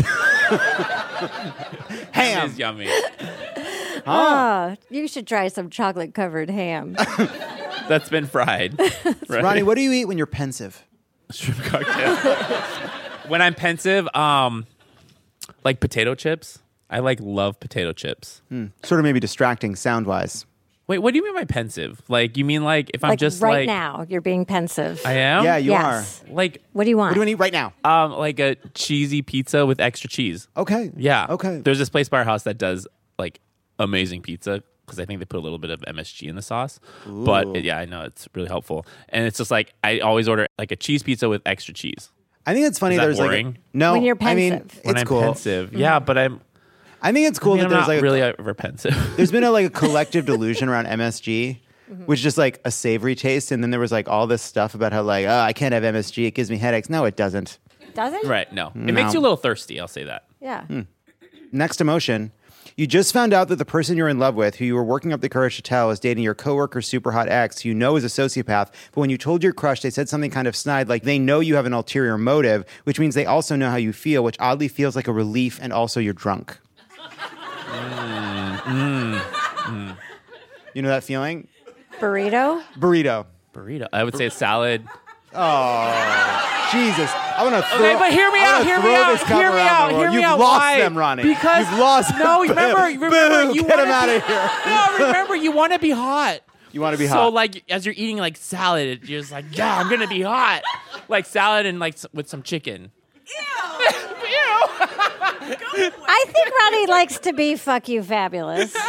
Ham. It is yummy. Huh? Oh, you should try some chocolate covered ham. That's been fried. Right? Ronnie, what do you eat when you're pensive? Shrimp cocktail. When I'm pensive, um, like potato chips. I like love potato chips. Hmm. Sort of maybe distracting sound wise. Wait, what do you mean by pensive? Like you mean like if like I'm just right like right now you're being pensive. I am? Yeah, you yes. are. Like what do you want? What do I eat right now? Um, like a cheesy pizza with extra cheese. Okay. Yeah. Okay. There's this place by our house that does like amazing pizza. Because I think they put a little bit of M S G in the sauce. Ooh. But it, yeah, I know it's really helpful. And it's just like I always order like a cheese pizza with extra cheese. I think it's funny. Is that there's boring? Like a, no, when you're pensive. I mean, when it's I'm cool. pensive, mm-hmm. yeah, but I'm. I think it's cool I mean, that I'm there's not like really a, ever pensive. There's been a, like a collective delusion around M S G, mm-hmm. which is just like a savory taste, and then there was like all this stuff about how like oh I can't have M S G, it gives me headaches. No, it doesn't. Doesn't? Right? No, no. It makes you a little thirsty. I'll say that. Yeah. Mm. Next emotion. You just found out that the person you're in love with, who you were working up the courage to tell, is dating your coworker's super hot ex, who you know is a sociopath. But when you told your crush, they said something kind of snide, like they know you have an ulterior motive, which means they also know how you feel, which oddly feels like a relief, and also you're drunk. You know that feeling? Burrito? Burrito. Burrito. I would say salad. Oh, Jesus. I want to throw Okay, but hear me out, hear me out, hear me out, hear me out. You've lost them, Ronnie. Because You've lost No, them. remember, remember Boom, you want to be out of here. No, remember you want to be hot. You want to be so, hot. So like as you're eating like salad, you're just like, "Yeah, I'm going to be hot." Like salad and like with some chicken. Ew. I think Ronnie likes to be fuck you fabulous. no,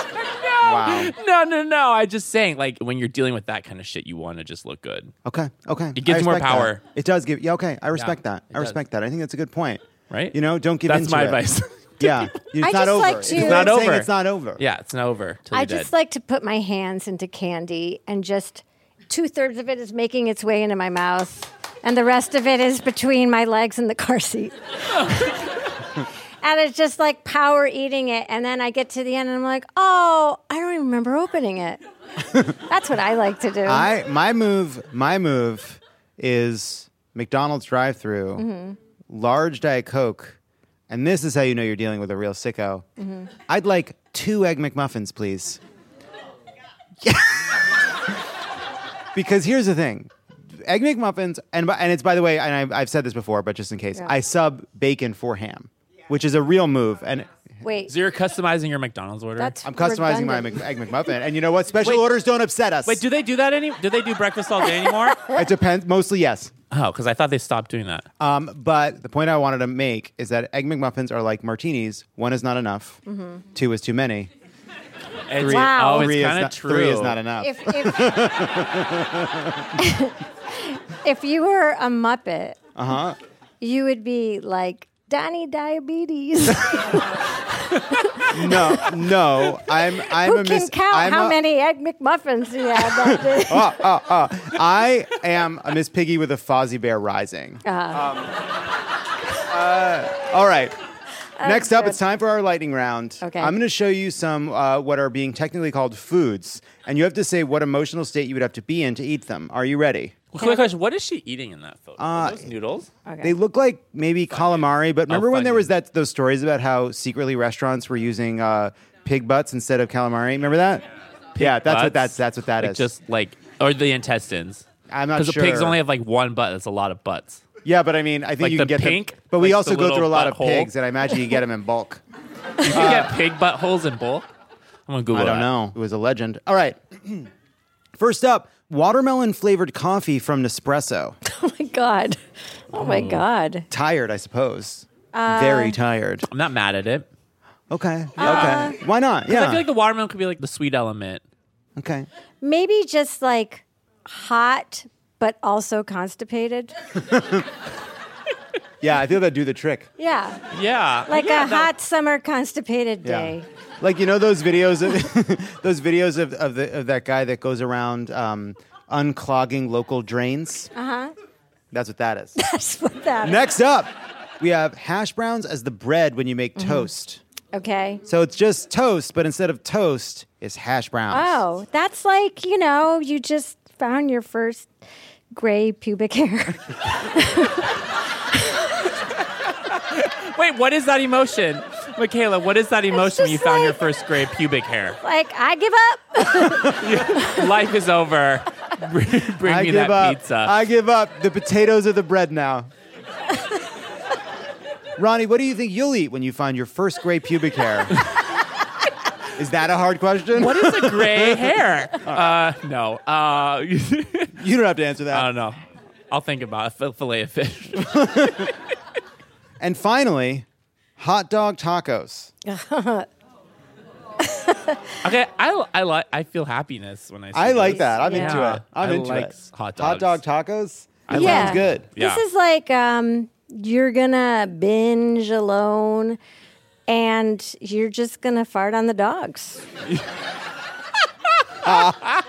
wow. no, no, no. I'm just saying, like, when you're dealing with that kind of shit, you want to just look good. Okay, okay. It gives more power. That. It does give. Yeah, okay. I respect yeah, that. I does. respect that. I think that's a good point. Right? You know, don't give That's into my it. advice. Yeah, it's I not just over. Like to, it's not over. It's not over. Yeah, it's not over. I just dead. like to put my hands into candy, and just two thirds of it is making its way into my mouth, and the rest of it is between my legs and the car seat. And it's just like power eating it. And then I get to the end and I'm like, oh, I don't even remember opening it. That's what I like to do. I My move my move is McDonald's drive-thru, mm-hmm. large Diet Coke. And this is how you know you're dealing with a real sicko. Mm-hmm. I'd like two Egg McMuffins, please. Because here's the thing. Egg McMuffins, and, and it's, by the way, and I've, I've said this before, but just in case, yeah. I sub bacon for ham. Which is a real move. And wait, so you're customizing your McDonald's order? That's I'm customizing redundant. my Egg McMuffin. And you know what? Special wait, orders don't upset us. Wait, do they do that any? Do they do breakfast all day anymore? It depends. Mostly, yes. Oh, because I thought they stopped doing that. Um, but the point I wanted to make is that Egg McMuffins are like martinis. One is not enough. Mm-hmm. Two is too many. Three, wow. Oh, it's kind of true. Three is not enough. If, if, if you were a Muppet, uh-huh. you would be like, Donnie Diabetes. no, no. I'm I'm Who a mis- can count I'm how a- many Egg McMuffins you had that day? oh, oh, oh. I am a Miss Piggy with a Fozzie Bear Rising. Uh-huh. Um, uh, all right. That's Next good. up, it's time for our lightning round. Okay. I'm going to show you some uh, what are being technically called foods, and you have to say what emotional state you would have to be in to eat them. Are you ready? Well, question, what is she eating in that photo? Uh, Are those noodles? Okay. They look like maybe funny. calamari, but remember oh, when there was that those stories about how secretly restaurants were using uh, pig butts instead of calamari? Remember that? Pig yeah, that's butts? what that's that's what that like is. Just like or the intestines. I'm not sure. Because the pigs only have like one butt. That's a lot of butts. Yeah, but I mean, I think like you can the get pink, them, but like we also go through a lot of hole. pigs, and I imagine you get them in bulk. You can uh, get pig butt holes in bulk. I'm gonna Google that. I don't that. know. It was a legend. All right. First up, watermelon flavored coffee from Nespresso. Oh my god. Oh my god. Tired, I suppose. Uh, Very tired. I'm not mad at it. Okay. Uh, okay. Why not? Yeah. I feel like the watermelon could be like the sweet element. Okay. Maybe just like hot. But also constipated. Yeah, I feel that'd do the trick. Yeah. Yeah. Like yeah, a that... hot summer constipated day. Yeah. Like you know those videos of those videos of, of the of that guy that goes around um, unclogging local drains? Uh-huh. That's what that is. That's what that is. Next up, we have hash browns as the bread when you make mm-hmm. toast. Okay. So it's just toast, but instead of toast, it's hash browns. Oh, that's like, you know, you just found your first gray pubic hair. Wait, what is that emotion? Michaela, what is that emotion when you found like, your first gray pubic hair? Like, I give up. Life is over. Bring I me that up. pizza. I give up. The potatoes are the bread now. Ronnie, what do you think you'll eat when you find your first gray pubic hair? Is that a hard question? What is a gray hair? Uh, no. Uh, you don't have to answer that. I don't know. I'll think about a fillet of fish. And finally, hot dog tacos. Okay, I, I, li- I feel happiness when I see I like those. that. I'm yeah. into it. I'm I into like it. Hot dogs. Hot dog tacos? I yeah. Sounds good. Yeah. This is like um, you're going to binge alone. And you're just going to fart on the dogs. uh,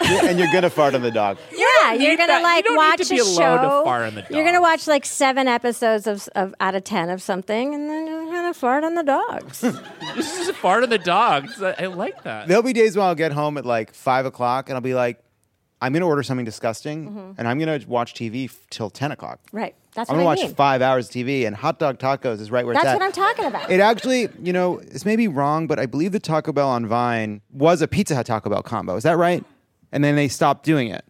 and you're going to fart on the dog. Yeah, you're going to like watch a show. You don't need to be alone to fart on the dog. You're going to watch like seven episodes of, of out of ten of something, and then you're going to fart on the dogs. This is a fart on the dogs. I, I like that. There'll be days when I'll get home at like five o'clock, and I'll be like, I'm going to order something disgusting, mm-hmm. and I'm going to watch T V f- till ten o'clock. Right. That's I'm what gonna I mean. I'm going to watch five hours of T V, and hot dog tacos is right where That's it's at. That's what I'm talking about. It actually, you know, this may be wrong, but I believe the Taco Bell on Vine was a Pizza Hut Taco Bell combo. Is that right? And then they stopped doing it.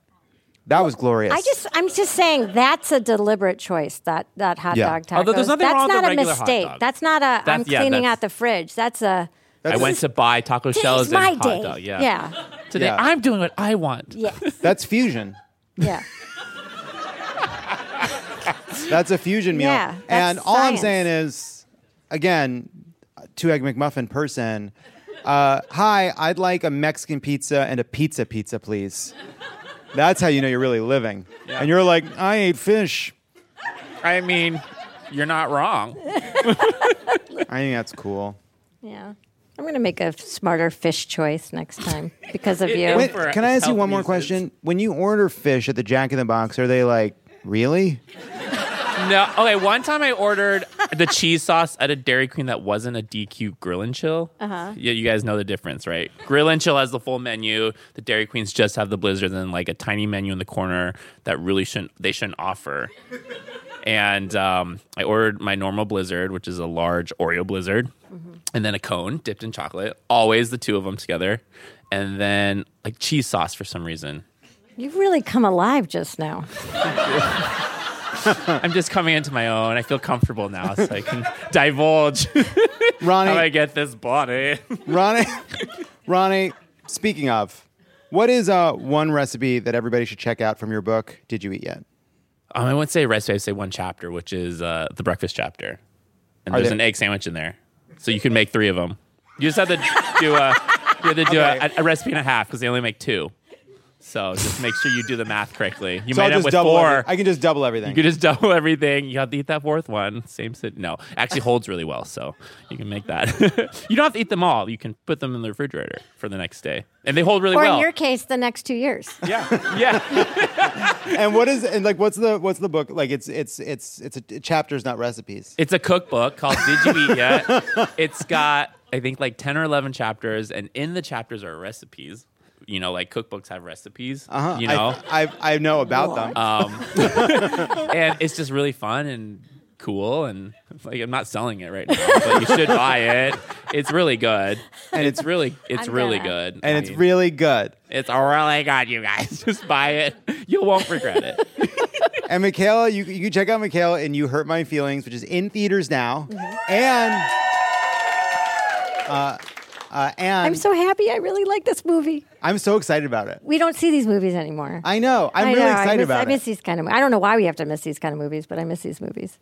That well, was glorious. I just, I'm just saying that's a deliberate choice, that, that hot yeah. dog tacos. Although there's nothing that's wrong not with a regular mistake. Hot dog. That's not a, that's, I'm yeah, cleaning out the fridge. That's a... That's I went is, to buy taco shells and hot day. Dog. Yeah. yeah. Today, yeah. I'm doing what I want. Yes. That's fusion. Yeah. That's a fusion meal. Yeah, and all science. I'm saying is, again, two-egg McMuffin person, uh, hi, I'd like a Mexican pizza and a pizza pizza, please. That's how you know you're really living. Yeah. And you're like, I ate fish. I mean, you're not wrong. I think that's cool. Yeah. I'm going to make a smarter fish choice next time because of you. Wait, can I ask you one more question? When you order fish at the Jack in the Box, are they like, really? No. Okay, one time I ordered the cheese sauce at a Dairy Queen that wasn't a D Q Grill and Chill. Uh-huh. Yeah, you guys know the difference, right? Grill and Chill has the full menu. The Dairy Queens just have the Blizzard and like a tiny menu in the corner that really shouldn't they shouldn't offer. And um, I ordered my normal Blizzard, which is a large Oreo Blizzard, mm-hmm. and then a cone dipped in chocolate. Always the two of them together. And then, like, cheese sauce for some reason. You've really come alive just now. I'm just coming into my own. I feel comfortable now, so I can divulge Ronnie, how I get this body. Ronnie, Ronnie, speaking of, what is uh, one recipe that everybody should check out from your book, Did You Eat Yet? Um, I wouldn't say recipe. I'd say one chapter, which is uh, the breakfast chapter. And Are there's they- an egg sandwich in there. So you can make three of them. You just have to do a, you have to do okay. a, a recipe and a half because they only make two. So just make sure you do the math correctly. You so might end up with four. Every, I can just double everything. You can just double everything. You have to eat that fourth one. Same sit. No. Actually holds really well, so you can make that. You don't have to eat them all. You can put them in the refrigerator for the next day. And they hold really or well. Or in your case, the next two years. Yeah. Yeah. And what is and like what's the what's the book? Like it's it's it's it's a chapters, not recipes. It's a cookbook called Did You Eat Yet? It's got I think like ten or eleven chapters, and in the chapters are recipes. You know, like cookbooks have recipes, uh-huh. you know. I I, I know about what? them. Um, and it's just really fun and cool. And like, I'm not selling it right now, but you should buy it. It's really good. And it's really, it's I'm really gonna. good. And I it's mean, really good. It's really good, you guys. Just buy it. You won't regret it. And Michaela, you, you can check out Michaela in You Hurt My Feelings, which is in theaters now. Mm-hmm. And... Uh, Uh, and I'm so happy. I really like this movie. I'm so excited about it. We don't see these movies anymore. I know. I'm I really know. excited I miss, about I it. I miss these kind of movies. I don't know why we have to miss these kind of movies, but I miss these movies.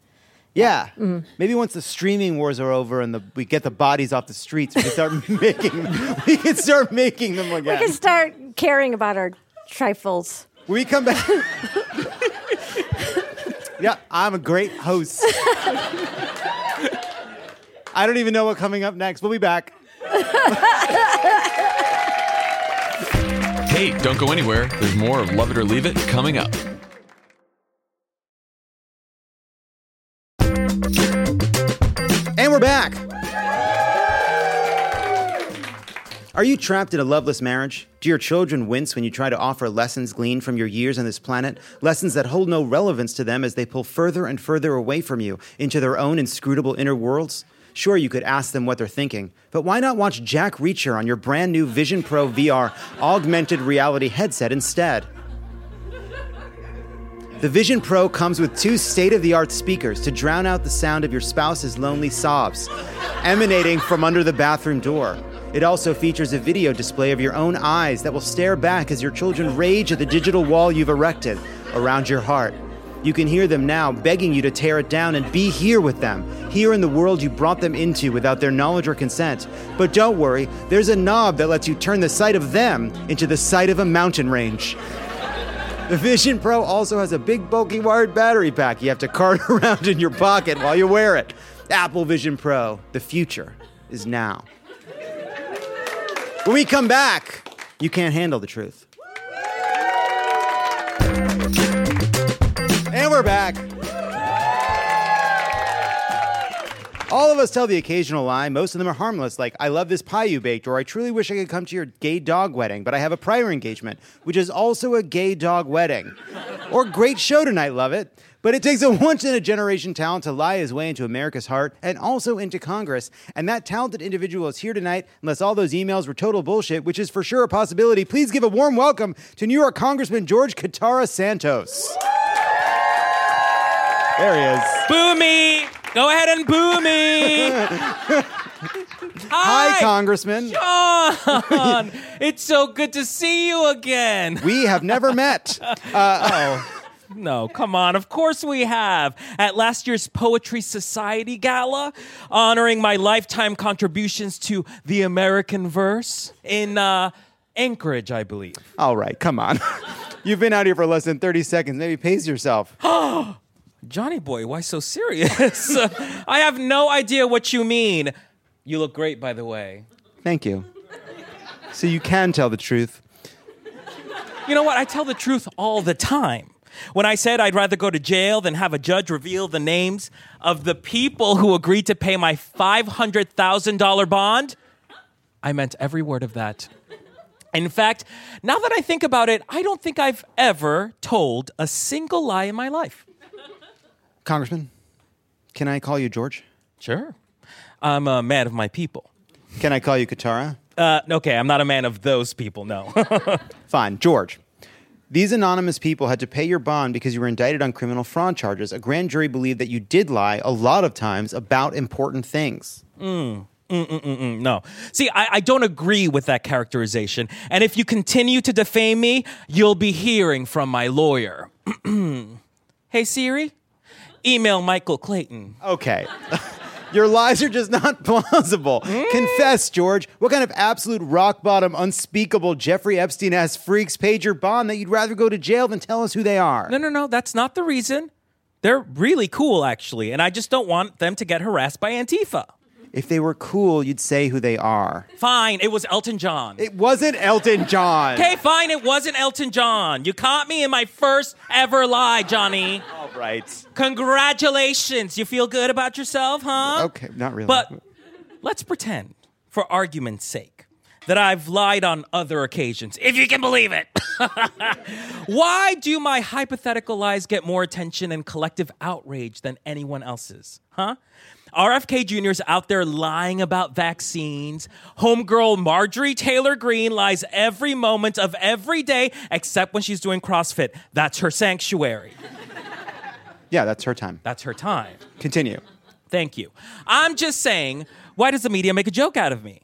Yeah. Mm-hmm. Maybe once the streaming wars are over and the, we get the bodies off the streets, we can start making we can start making them again. We can start caring about our trifles. When we come back. Yeah, I'm a great host. I don't even know what's coming up next. We'll be back. Hey, don't go anywhere. There's more of Love It or Leave It coming up. And we're back. Are you trapped in a loveless marriage? Do your children wince when you try to offer lessons gleaned from your years on this planet? Lessons that hold no relevance to them as they pull further and further away from you into their own inscrutable inner worlds? Sure, you could ask them what they're thinking, but why not watch Jack Reacher on your brand new Vision Pro V R augmented reality headset instead? The Vision Pro comes with two state-of-the-art speakers to drown out the sound of your spouse's lonely sobs, emanating from under the bathroom door. It also features a video display of your own eyes that will stare back as your children rage at the digital wall you've erected around your heart. You can hear them now begging you to tear it down and be here with them, here in the world you brought them into without their knowledge or consent. But don't worry, there's a knob that lets you turn the sight of them into the sight of a mountain range. The Vision Pro also has a big bulky wired battery pack you have to cart around in your pocket while you wear it. Apple Vision Pro, the future is now. When we come back, you can't handle the truth. And we're back. All of us tell the occasional lie. Most of them are harmless, like, I love this pie you baked, or I truly wish I could come to your gay dog wedding, but I have a prior engagement, which is also a gay dog wedding. Or great show tonight, love it. But it takes a once-in-a-generation talent to lie his way into America's heart and also into Congress. And that talented individual is here tonight, unless all those emails were total bullshit, which is for sure a possibility. Please give a warm welcome to New York Congressman George Katara Santos. There he is. Boo me! Go ahead and boo me! Hi, Hi, Congressman. John! It's so good to see you again. We have never met. Uh, oh. No, come on. Of course we have. At last year's Poetry Society Gala, honoring my lifetime contributions to the American verse in uh, Anchorage, I believe. All right, come on. You've been out here for less than thirty seconds. Maybe pace yourself. Oh, Johnny boy, why so serious? I have no idea what you mean. You look great, by the way. Thank you. So you can tell the truth. You know what? I tell the truth all the time. When I said I'd rather go to jail than have a judge reveal the names of the people who agreed to pay my five hundred thousand dollars bond, I meant every word of that. In fact, now that I think about it, I don't think I've ever told a single lie in my life. Congressman, can I call you George? Sure. I'm a man of my people. Can I call you Katara? Uh, okay, I'm not a man of those people, no. Fine, George. These anonymous people had to pay your bond because you were indicted on criminal fraud charges. A grand jury believed that you did lie a lot of times about important things. Mm. Mm-mm-mm-mm. No. See, I, I don't agree with that characterization. And if you continue to defame me, you'll be hearing from my lawyer. Hey, Siri, email Michael Clayton. Okay. Your lies are just not plausible. Mm. Confess, George. What kind of absolute rock bottom, unspeakable Jeffrey Epstein-ass freaks paid your bond that you'd rather go to jail than tell us who they are? No, no, no. That's not the reason. They're really cool, actually. And I just don't want them to get harassed by Antifa. If they were cool, you'd say who they are. Fine. It was Elton John. It wasn't Elton John. Okay, fine. It wasn't Elton John. You caught me in my first ever lie, Johnny. All right. Congratulations. You feel good about yourself, huh? Okay, not really. But let's pretend, for argument's sake, that I've lied on other occasions, if you can believe it. Why do my hypothetical lies get more attention and collective outrage than anyone else's, huh? R F K Junior's out there lying about vaccines. Homegirl Marjorie Taylor Greene lies every moment of every day, except when she's doing CrossFit. That's her sanctuary. Yeah, that's her time. That's her time. Continue. Thank you. I'm just saying, why does the media make a joke out of me?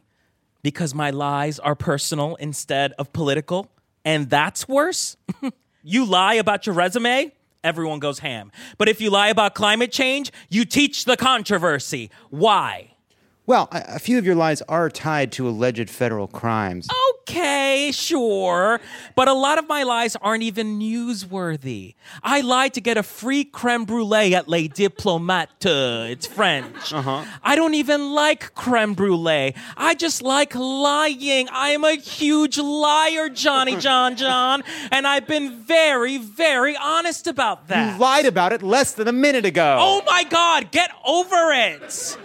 Because my lies are personal instead of political, and that's worse. You lie about your resume, everyone goes ham. But if you lie about climate change, you teach the controversy. Why? Well, a, a few of your lies are tied to alleged federal crimes. Okay, sure. But a lot of my lies aren't even newsworthy. I lied to get a free creme brulee at Les Diplomates. It's French. Uh-huh. I don't even like creme brulee. I just like lying. I am a huge liar, Johnny John John. And I've been very, very honest about that. You lied about it less than a minute ago. Oh my God, get over it.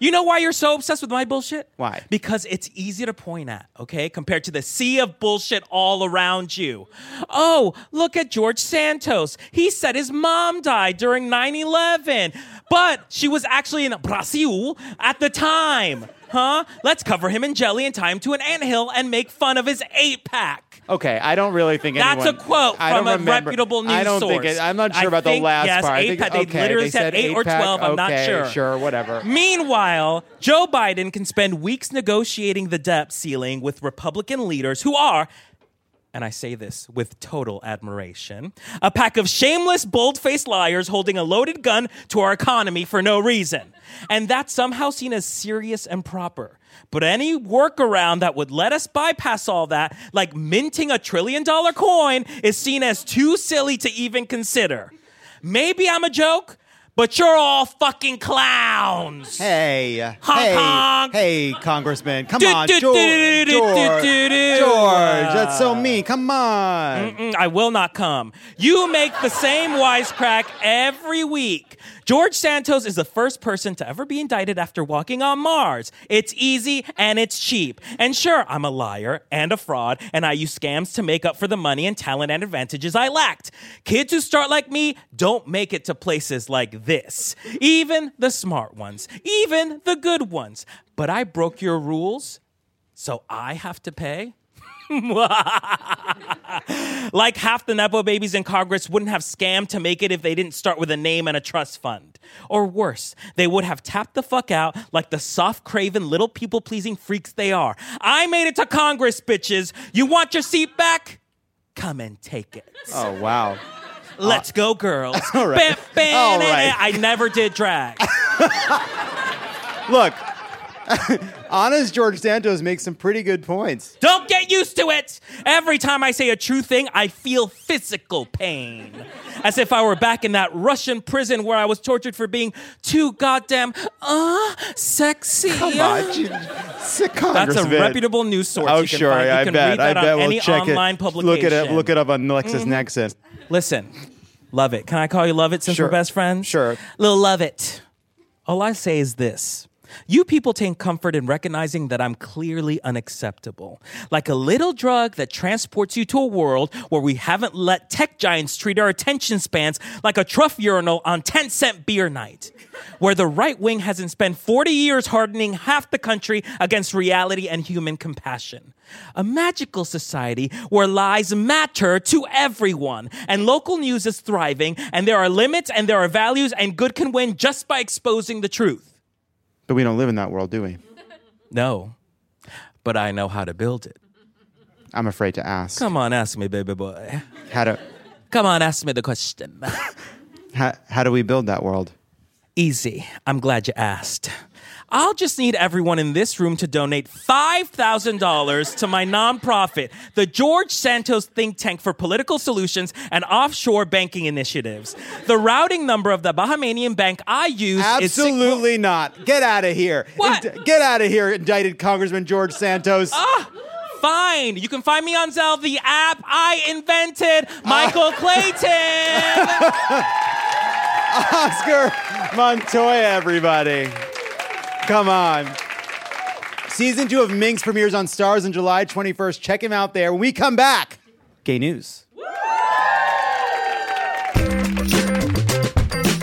You know why you're so obsessed with my bullshit? Why? Because it's easy to point at, okay, compared to the sea of bullshit all around you. Oh, look at George Santos. He said his mom died during nine eleven, but she was actually in Brazil at the time. Huh? Let's cover him in jelly and tie him to an anthill and make fun of his eight-pack. Okay, I don't really think anyone... That's a quote I from a remember. reputable news I don't source. Think it, I'm not sure I about think, the last yes, part. Yes, eight-pack. They okay, literally they said eight, eight or twelve. Okay, I'm not sure. sure, whatever. Meanwhile, Joe Biden can spend weeks negotiating the debt ceiling with Republican leaders who are... and I say this with total admiration, a pack of shameless, bold-faced liars holding a loaded gun to our economy for no reason. And that's somehow seen as serious and proper. But any workaround that would let us bypass all that, like minting a trillion-dollar coin, is seen as too silly to even consider. Maybe I'm a joke. but you're all fucking clowns. Hey. Hong hey, Kong. Hey, Congressman. Come on, George. George. George, that's so mean. Come on. Mm-mm, I will not come. You make the same wisecrack every week. George Santos is the first person to ever be indicted after walking on Mars. It's easy and it's cheap. And sure, I'm a liar and a fraud, and I use scams to make up for the money and talent and advantages I lacked. Kids who start like me don't make it to places like this. Even the smart ones, even the good ones. But I broke your rules, so I have to pay? Like half the Nepo babies in Congress wouldn't have scammed to make it if they didn't start with a name and a trust fund. Or worse, they would have tapped the fuck out like the soft, craven, little people-pleasing freaks they are. I made it to Congress, bitches. You want your seat back? Come and take it. Oh, wow. Let's uh, go, girls. All right. Bam, bam, all right. I never did drag. Look. Honest George Santos makes some pretty good points. Don't get used to it. Every time I say a true thing, I feel physical pain. As if I were back in that Russian prison where I was tortured for being too goddamn, uh, sexy. Come on, you, sick Congressman. That's a reputable news source. Oh, you can sure, find. You I can bet. Read that I on bet we'll any check online it. Publication. Look it up, look it up on LexisNexis. Mm-hmm. Listen, love it. Can I call you love it since sure. we're best friends? Sure. Little love it. All I say is this. You people take comfort in recognizing that I'm clearly unacceptable. Like a little drug that transports you to a world where we haven't let tech giants treat our attention spans like a truff urinal on ten cent beer night. Where the right wing hasn't spent forty years hardening half the country against reality and human compassion. A magical society where lies matter to everyone and local news is thriving and there are limits and there are values and good can win just by exposing the truth. But we don't live in that world, do we? No. But I know how to build it. I'm afraid to ask. Come on, ask me, baby boy. How do... Come on, ask me the question. how, how do we build that world? Easy. I'm glad you asked. I'll just need everyone in this room to donate five thousand dollars to my nonprofit, the George Santos Think Tank for Political Solutions and Offshore Banking Initiatives. The routing number of the Bahamian bank I use Absolutely is... Absolutely sig- not. Get out of here. What? Ind- get out of here, indicted Congressman George Santos. Ah! Fine. You can find me on Zelle, the app I invented, Michael uh. Clayton. Oscar Montoya, everybody. Come on. Season two of Minx premieres on Stars on July twenty-first. Check him out there. When we come back, gay news. Woo!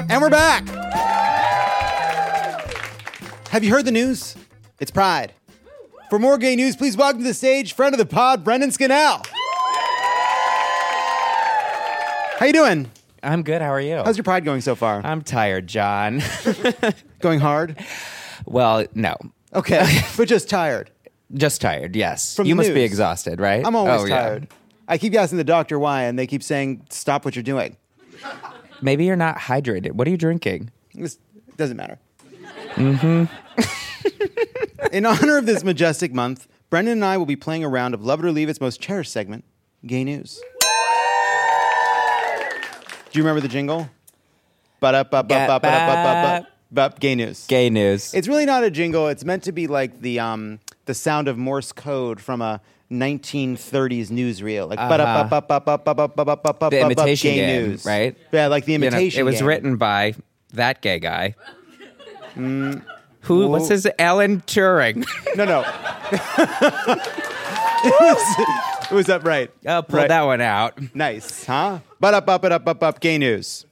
And we're back. Woo! Have you heard the news? It's Pride. For more gay news, please welcome to the stage, friend of the pod, Brendan Scannell. Woo! How you doing? I'm good. How are you? How's your Pride going so far? I'm tired, John. Going hard? Well, no. Okay, but just tired. Just tired, yes. From you must news. Be exhausted, right? I'm always oh, tired. Yeah. I keep asking the doctor why, and they keep saying, stop what you're doing. Maybe you're not hydrated. What are you drinking? It doesn't matter. Mm-hmm. In honor of this majestic month, Brendan and I will be playing a round of Love It or Leave It's most cherished segment, Gay News. Do you remember the jingle? Ba-da-ba-ba-ba-ba-ba-ba-ba. But gay news. Gay news. It's really not a jingle. It's meant to be like the um, the sound of Morse code from a nineteen thirties newsreel. Like uh-huh. The imitation gay game, news. Right? Yeah, like the imitation you know, It was game. Written by that gay guy. Mm. Who? Whoa. What's his Alan Turing? No, no. It was, it was up right. I'll pull right. that one out. Nice, huh? But up, up, up, up, up, gay news.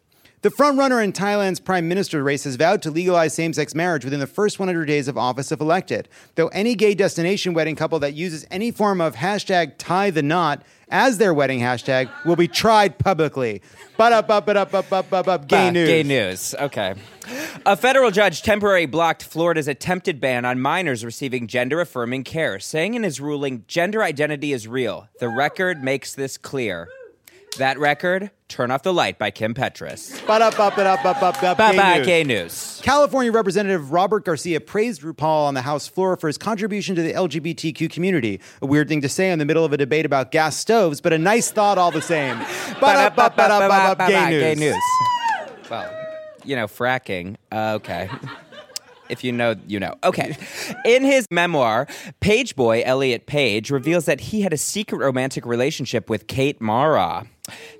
The frontrunner in Thailand's prime minister race has vowed to legalize same-sex marriage within the first one hundred days of office if elected, though any gay destination wedding couple that uses any form of hashtag tie the knot as their wedding hashtag will be tried publicly. Ba-da-ba-ba-da-ba-ba-ba-ba, gay news. Gay news, okay. A federal judge temporarily blocked Florida's attempted ban on minors receiving gender-affirming care, saying in his ruling, gender identity is real. The record makes this clear. That record, Turn Off the Light by Kim Petras. Bye-bye, gay news. California Representative Robert Garcia praised RuPaul on the House floor for his contribution to the L G B T Q community. A weird thing to say in the middle of a debate about gas stoves, but a nice thought all the same. Gay news. Well, you know, fracking. Uh, okay. If you know, you know. Okay. In his memoir, page boy Elliot Page reveals that he had a secret romantic relationship with Kate Mara.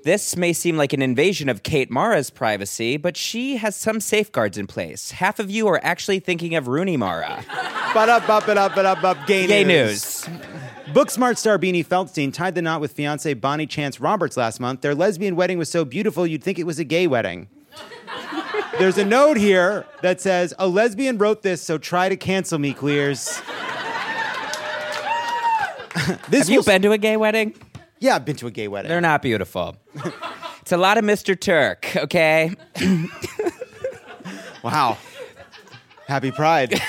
This may seem like an invasion of Kate Mara's privacy, but she has some safeguards in place. Half of you are actually thinking of Rooney Mara. Ba-da, ba ba da ba da ba gay news. Gay news. Booksmart star Beanie Feldstein tied the knot with fiancée Bonnie Chance Roberts last month. Their lesbian wedding was so beautiful you'd think it was a gay wedding. There's a note here that says, a lesbian wrote this, so try to cancel me, queers. This Have you been to a gay wedding? Yeah, I've been to a gay wedding. They're not beautiful. It's a lot of Mister Turk, okay? Wow. Happy Pride.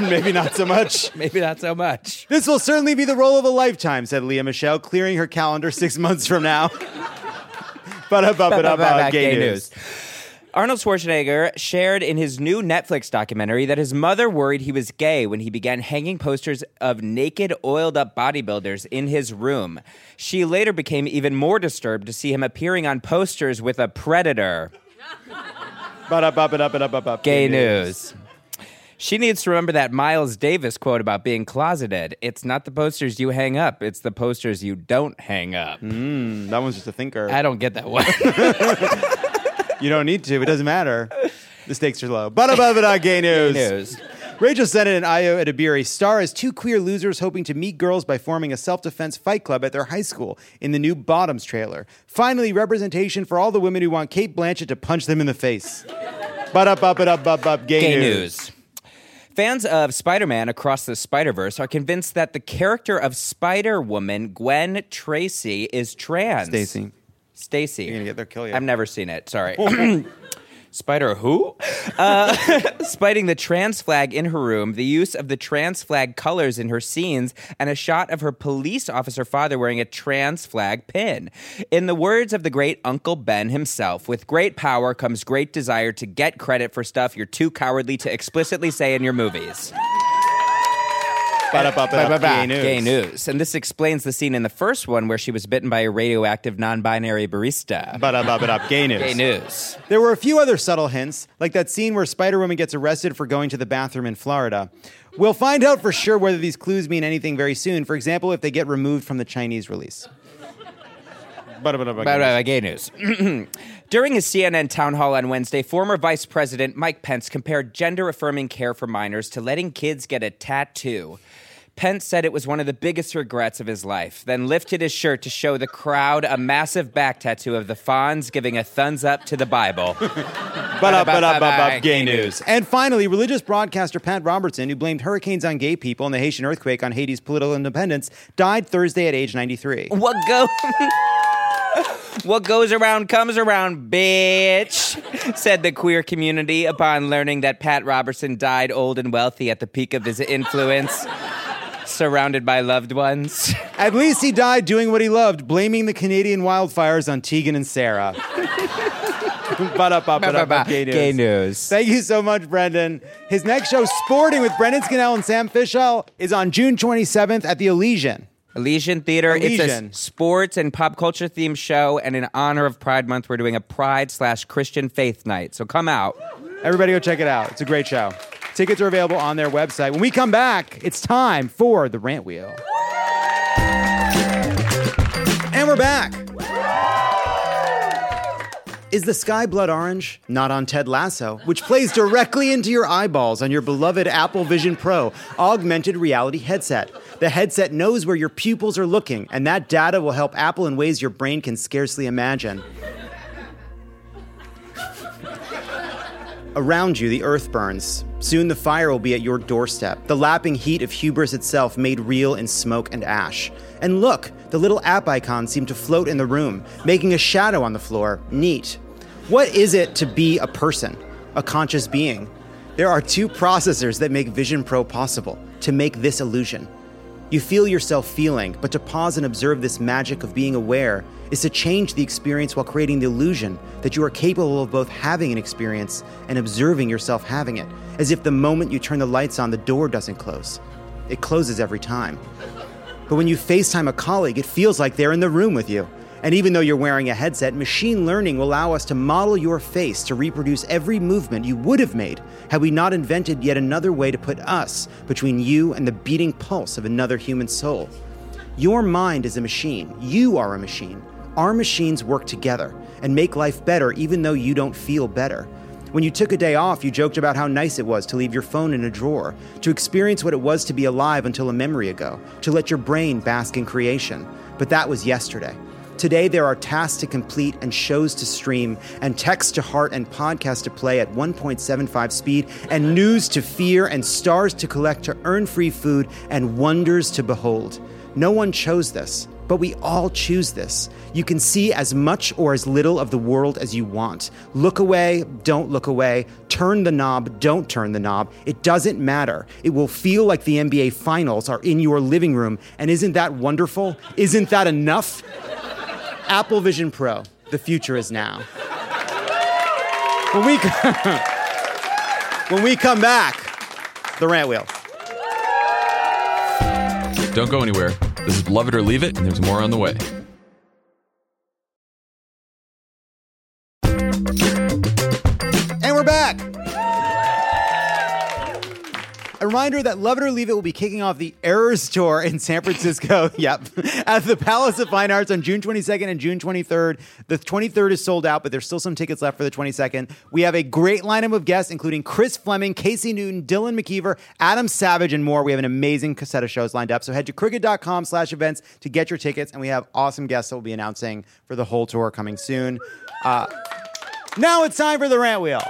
Maybe not so much. Maybe not so much. This will certainly be the role of a lifetime, said Leah Michele, clearing her calendar six months from now. Ba-da-ba-ba-da-ba, gay news. Arnold Schwarzenegger shared in his new Netflix documentary that his mother worried he was gay when he began hanging posters of naked, oiled-up bodybuilders in his room. She later became even more disturbed to see him appearing on posters with a predator. Gay news. She needs to remember that Miles Davis quote about being closeted. It's not the posters you hang up. It's the posters you don't hang up. Mm, that one's just a thinker. I don't get that one. You don't need to. It doesn't matter. The stakes are low. But above it on gay news. Gay news. Rachel Sennett and Ayo Edebiri star as two queer losers hoping to meet girls by forming a self-defense fight club at their high school in the new Bottoms trailer. Finally, representation for all the women who want Cate Blanchett to punch them in the face. But up, up, up, up, up, gay, gay news. news. Fans of Spider-Man Across the Spider-Verse are convinced that the character of Spider-Woman Gwen Tracy is trans. Stacy. Stacy. You're gonna get their kill you. I've never seen it. Sorry. Spider who? Uh, spiting the trans flag in her room, the use of the trans flag colors in her scenes, and a shot of her police officer father wearing a trans flag pin. In the words of the great Uncle Ben himself, with great power comes great desire to get credit for stuff you're too cowardly to explicitly say in your movies. Gay news. Gay news. And this explains the scene in the first one where she was bitten by a radioactive non-binary barista. Gay news. Gay news. There were a few other subtle hints, like that scene where Spider-Woman gets arrested for going to the bathroom in Florida. We'll find out for sure whether these clues mean anything very soon. For example, if they get removed from the Chinese release. Gay news. During his C N N town hall on Wednesday, former Vice President Mike Pence compared gender-affirming care for minors to letting kids get a tattoo. Pence said it was one of the biggest regrets of his life, then lifted his shirt to show the crowd a massive back tattoo of the Fonz giving a thumbs up to the Bible. Gay news. And finally, religious broadcaster Pat Robertson, who blamed hurricanes on gay people and the Haitian earthquake on Haiti's political independence, died Thursday at age ninety-three. What go... What goes around comes around, bitch, said the queer community upon learning that Pat Robertson died old and wealthy at the peak of his influence, surrounded by loved ones. At least he died doing what he loved, blaming the Canadian wildfires on Tegan and Sarah. Gay news. Gay news. Thank you so much, Brendan. His next show, Sporting with Brendan Scannell and Sam Fishel, is on June twenty-seventh at the Elysian. Elysian Theater. Elysian. It's a sports and pop culture themed show, and in honor of Pride Month, we're doing a Pride slash Christian Faith Night. So come out. Everybody go check it out. It's a great show. Tickets are available on their website. When we come back, it's time for The Rant Wheel. And we're back. Is the sky blood orange? Not on Ted Lasso, which plays directly into your eyeballs on your beloved Apple Vision Pro augmented reality headset. The headset knows where your pupils are looking, and that data will help Apple in ways your brain can scarcely imagine. Around you, the earth burns. Soon the fire will be at your doorstep, the lapping heat of hubris itself made real in smoke and ash. And look, the little app icon seemed to float in the room, making a shadow on the floor. Neat. What is it to be a person? A conscious being? There are two processors that make Vision Pro possible, to make this illusion. You feel yourself feeling, but to pause and observe this magic of being aware is to change the experience while creating the illusion that you are capable of both having an experience and observing yourself having it, as if the moment you turn the lights on, the door doesn't close. It closes every time. But when you FaceTime a colleague, it feels like they're in the room with you. And even though you're wearing a headset, machine learning will allow us to model your face to reproduce every movement you would have made had we not invented yet another way to put us between you and the beating pulse of another human soul. Your mind is a machine. You are a machine. Our machines work together and make life better even though you don't feel better. When you took a day off, you joked about how nice it was to leave your phone in a drawer, to experience what it was to be alive until a memory ago, to let your brain bask in creation. But that was yesterday. Today, there are tasks to complete and shows to stream and text to heart and podcasts to play at one point seven five speed and news to fear and stars to collect to earn free food and wonders to behold. No one chose this. But we all choose this. You can see as much or as little of the world as you want. Look away, don't look away. Turn the knob, don't turn the knob. It doesn't matter. It will feel like the N B A finals are in your living room. And isn't that wonderful? Isn't that enough? Apple Vision Pro, the future is now. When we, when we come back, the rant wheel. Don't go anywhere. This is Love It or Leave It, and there's more on the way. And we're back. A reminder that Love It or Leave It will be kicking off the Errors Tour in San Francisco. Yep. At the Palace of Fine Arts on June twenty-second and June twenty-third. The twenty-third is sold out, but there's still some tickets left for the twenty-second. We have a great lineup of guests, including Chris Fleming, Casey Newton, Dylan McKeever, Adam Savage, and more. We have an amazing set of shows lined up. So head to cricut.com slash events to get your tickets. And we have awesome guests that we'll be announcing for the whole tour coming soon. Uh, now it's time for the rant wheel.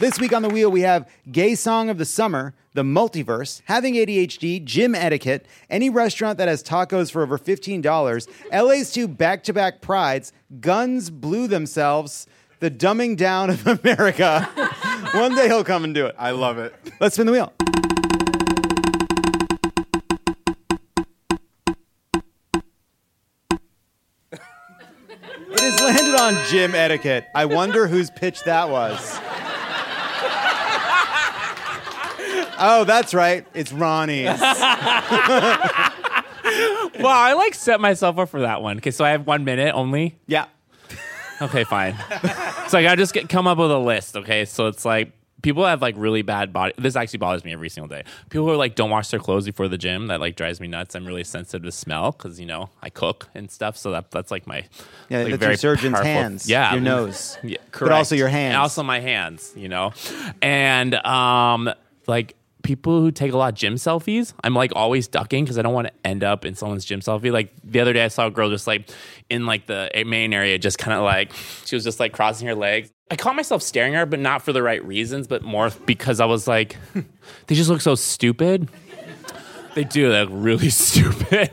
This week on The Wheel, we have Gay Song of the Summer, The Multiverse, Having A D H D, Gym Etiquette, Any Restaurant That Has Tacos for Over fifteen dollars, L A's Two Back-to-Back Prides, Guns Blew Themselves, The Dumbing Down of America. One day he'll come and do it. I love it. Let's spin the wheel. It has landed on Gym Etiquette. I wonder whose pitch that was. Oh, that's right. It's Ronnie's. Wow, I like set myself up for that one. Okay, so I have one minute only? Yeah. Okay, fine. So I gotta just get, come up with a list, okay? So it's like, people have like really bad body. This actually bothers me every single day. People who are like, don't wash their clothes before the gym. That like drives me nuts. I'm really sensitive to smell because, you know, I cook and stuff. So that that's like my yeah, like, that's very your surgeon's powerful, hands, yeah, your nose, yeah, correct. But also your hands, and also my hands, you know, and um, like. People who take a lot of gym selfies, I'm like always ducking because I don't want to end up in someone's gym selfie. Like the other day I saw a girl just like in like the main area, just kind of like, she was just like crossing her legs. I caught myself staring at her, but not for the right reasons, but more because I was like, they just look so stupid. They do, they look really stupid.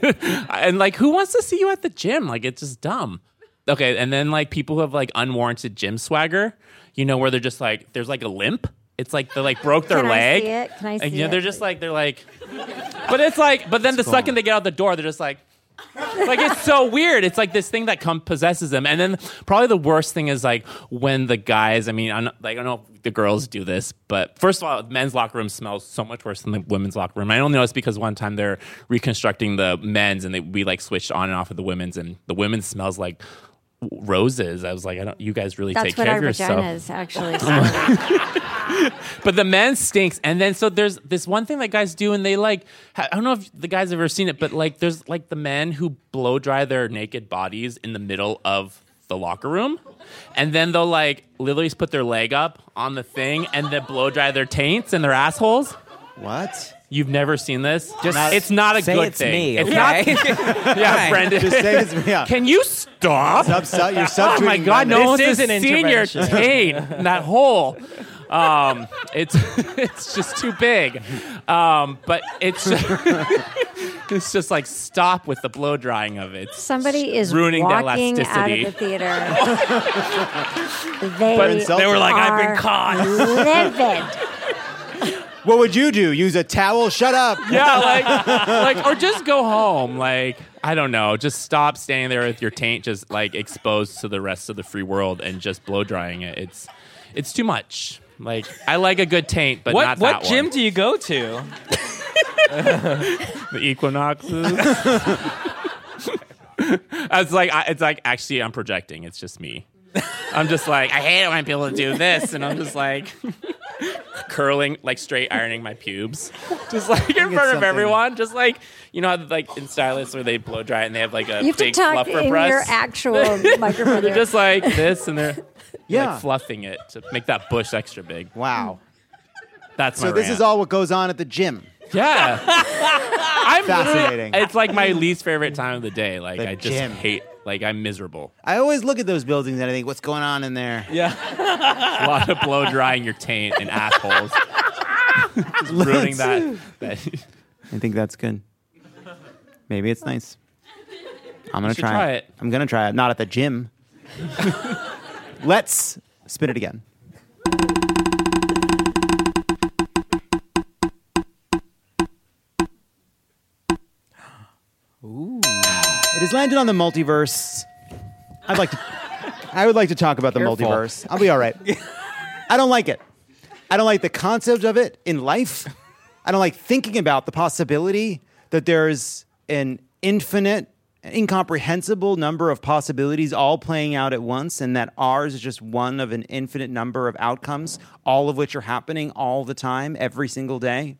And like, who wants to see you at the gym? Like, it's just dumb. Okay, and then like people who have like unwarranted gym swagger, you know, where they're just like, there's like a limp. It's like they like broke their Can leg. Can I see it? Can I see and, you know, it? They're just like, they're like, but it's like, but then That's the cool. second they get out the door, they're just like, like, it's so weird. It's like this thing that com- possesses them. And then probably the worst thing is like when the guys, I mean, I'm not, like, I don't know if the girls do this, but first of all, men's locker room smells so much worse than the women's locker room. I only know it's because one time they're reconstructing the men's and they, we like switched on and off of the women's, and the women's smells like roses. I was like, I don't, you guys really That's take care of yourself. That's what our vaginas actually But the man stinks. And then, so there's this one thing that guys do, and they like, I don't know if the guys have ever seen it, but like, there's like the men who blow dry their naked bodies in the middle of the locker room. And then they'll like literally put their leg up on the thing and then blow dry their taints and their assholes. What? You've never seen this? Just not, it's not a good it's thing. Me, okay? It's not. Yeah, Brendan. Just say it's me. Yeah. Can you stop? Sub, sub, you're subtweeting. Oh my God, no one's seen your taint in that hole. Um, it's it's just too big, um, but it's it's just like stop with the blow drying of it. Somebody is ruining their elasticity. Out of the theater. they, but they were like, I've been caught. Livid. What would you do? Use a towel? Shut up. Yeah, like like or just go home. Like I don't know. Just stop standing there with your taint just like exposed to the rest of the free world and just blow drying it. It's it's too much. Like, I like a good taint, but what, not that what one. What gym do you go to? The Equinoxes. I was like, I, it's like, actually, I'm projecting. It's just me. I'm just like, I hate it when people do this. And I'm just like curling, like straight ironing my pubes. Just like in front of everyone. Just like, you know, like in stylists where they blow dry and they have like a you big fluffer brush. You have to talk in press. Your actual microphone. They're just like this and they're yeah. like fluffing it to make that bush extra big. Wow. That's my So this rant. Is all what goes on at the gym. Yeah. I'm Fascinating. It's like my least favorite time of the day. Like the I just gym. hate Like, I'm miserable. I always look at those buildings and I think, what's going on in there? Yeah. A lot of blow-drying your taint and assholes. Just ruining that. that. I think that's good. Maybe it's nice. I'm going to try, try it. it. I'm going to try it. Not at the gym. Let's spin it again. Ooh. It has landed on the multiverse. I'd like to. I would like to talk about Careful. the multiverse. I'll be all right. I don't like it. I don't like the concept of it in life. I don't like thinking about the possibility that there's an infinite, incomprehensible number of possibilities all playing out at once, and that ours is just one of an infinite number of outcomes, all of which are happening all the time, every single day.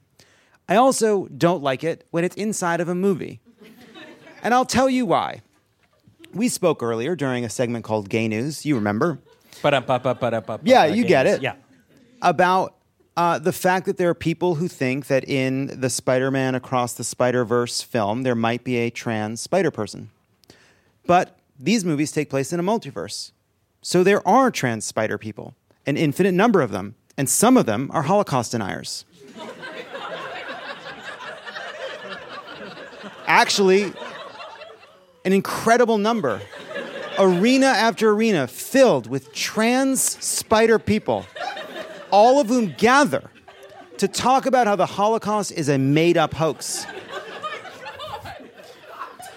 I also don't like it when it's inside of a movie. And I'll tell you why. We spoke earlier during a segment called Gay News. You remember? Padam Padam Padam Padam. Yeah, you get it. Yeah. About uh, the fact that there are people who think that in the Spider-Man Across the Spider-Verse film, there might be a trans spider person. But these movies take place in a multiverse. So there are trans spider people, an infinite number of them. And some of them are Holocaust deniers. Actually... an incredible number, arena after arena, filled with trans spider people, all of whom gather to talk about how the Holocaust is a made-up hoax.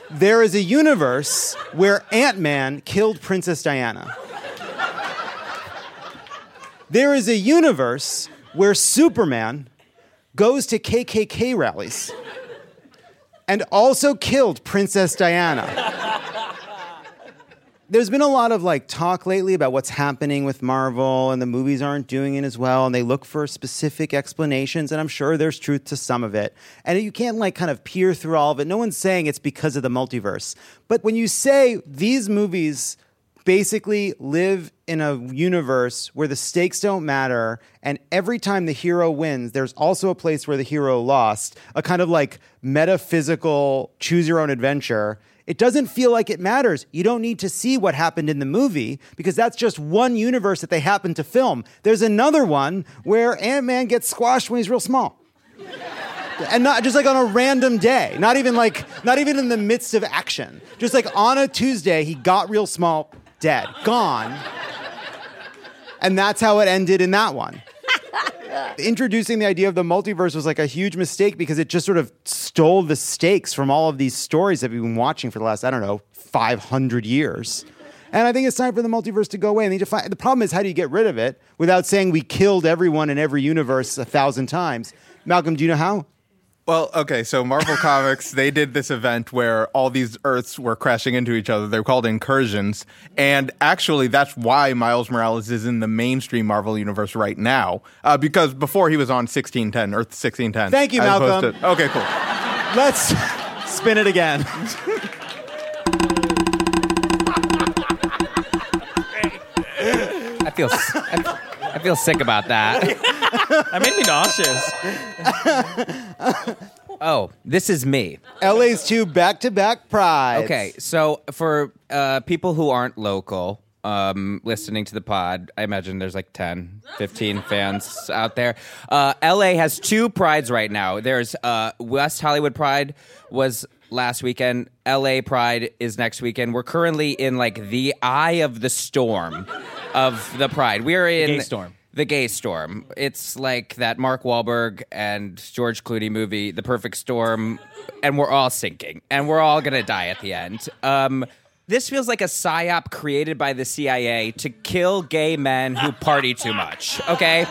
There is a universe where Ant-Man killed Princess Diana. There is a universe where Superman goes to K K K rallies. And also killed Princess Diana. There's been a lot of like talk lately about what's happening with Marvel and the movies aren't doing it as well. And they look for specific explanations. And I'm sure there's truth to some of it. And you can't like kind of peer through all of it. No one's saying it's because of the multiverse. But when you say these movies basically live in a universe where the stakes don't matter. And every time the hero wins, there's also a place where the hero lost, a kind of like metaphysical choose your own adventure. It doesn't feel like it matters. You don't need to see what happened in the movie because that's just one universe that they happen to film. There's another one where Ant-Man gets squashed when he's real small. And not just like on a random day, not even like, not even in the midst of action. Just like on a Tuesday, he got real small. Dead, gone, and that's how it ended in that one. Introducing the idea of the multiverse was like a huge mistake because it just sort of stole the stakes from all of these stories that we've been watching for the last, I don't know, five hundred years. And I think it's time for the multiverse to go away. And they define, the problem is, how do you get rid of it without saying we killed everyone in every universe a thousand times? Malcolm, do you know how? Well, okay, so Marvel Comics, they did this event where all these Earths were crashing into each other. They're called incursions. And actually, that's why Miles Morales is in the mainstream Marvel universe right now. Uh, because before he was on sixteen ten, Earth sixteen ten. Thank you, Malcolm. To, okay, cool. Let's spin it again. I feel, I feel sick about that. That made me nauseous. Oh, this is me. L A's two back-to-back prides. Okay, so for uh, people who aren't local um, listening to the pod, I imagine there's like ten, fifteen fans out there. Uh, L A has two prides right now. There's uh, West Hollywood Pride was last weekend. L A Pride is next weekend. We're currently in like the eye of the storm of the Pride. We're in... the gay storm. The gay storm. It's like that Mark Wahlberg and George Clooney movie, The Perfect Storm, and we're all sinking, and we're all going to die at the end. Um, this feels like a psyop created by the C I A to kill gay men who party too much, okay?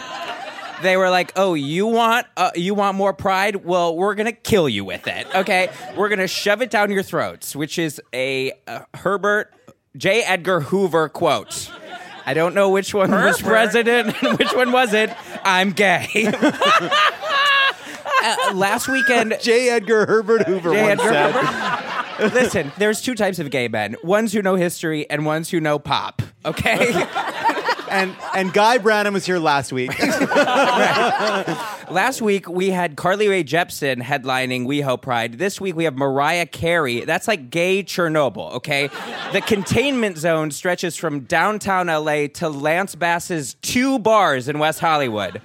They were like, oh, you want uh, you want more pride? Well, we're going to kill you with it, okay? We're going to shove it down your throats, which is a uh, Herbert J. Edgar Hoover quote. I don't know which one Herbert. was president and which one wasn't. I'm gay. Uh, last weekend... J. Edgar Herbert Hoover J. Edgar said. Herbert. Listen, there's two types of gay men. Ones who know history and ones who know pop, okay? and and Guy Branum was here last week. Right. Last week, we had Carly Rae Jepsen headlining WeHo Pride. This week, we have Mariah Carey. That's like gay Chernobyl, okay? The containment zone stretches from downtown L A to Lance Bass's two bars in West Hollywood.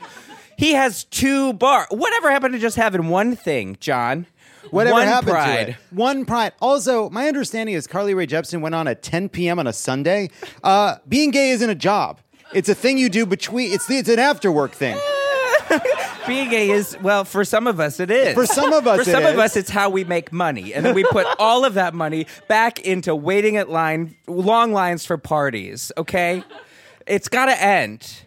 He has two bars. Whatever happened to just having one thing, John? Whatever one happened pride. to it? One pride. Also, my understanding is Carly Rae Jepsen went on at ten p.m. on a Sunday. Uh, being gay isn't a job. It's a thing you do between. It's the, it's an after work thing. Being gay is, well, for some of us it is. For some of us it is. For some of us it's how we make money. And then we put all of that money back into waiting at line, long lines for parties, okay? It's got to end.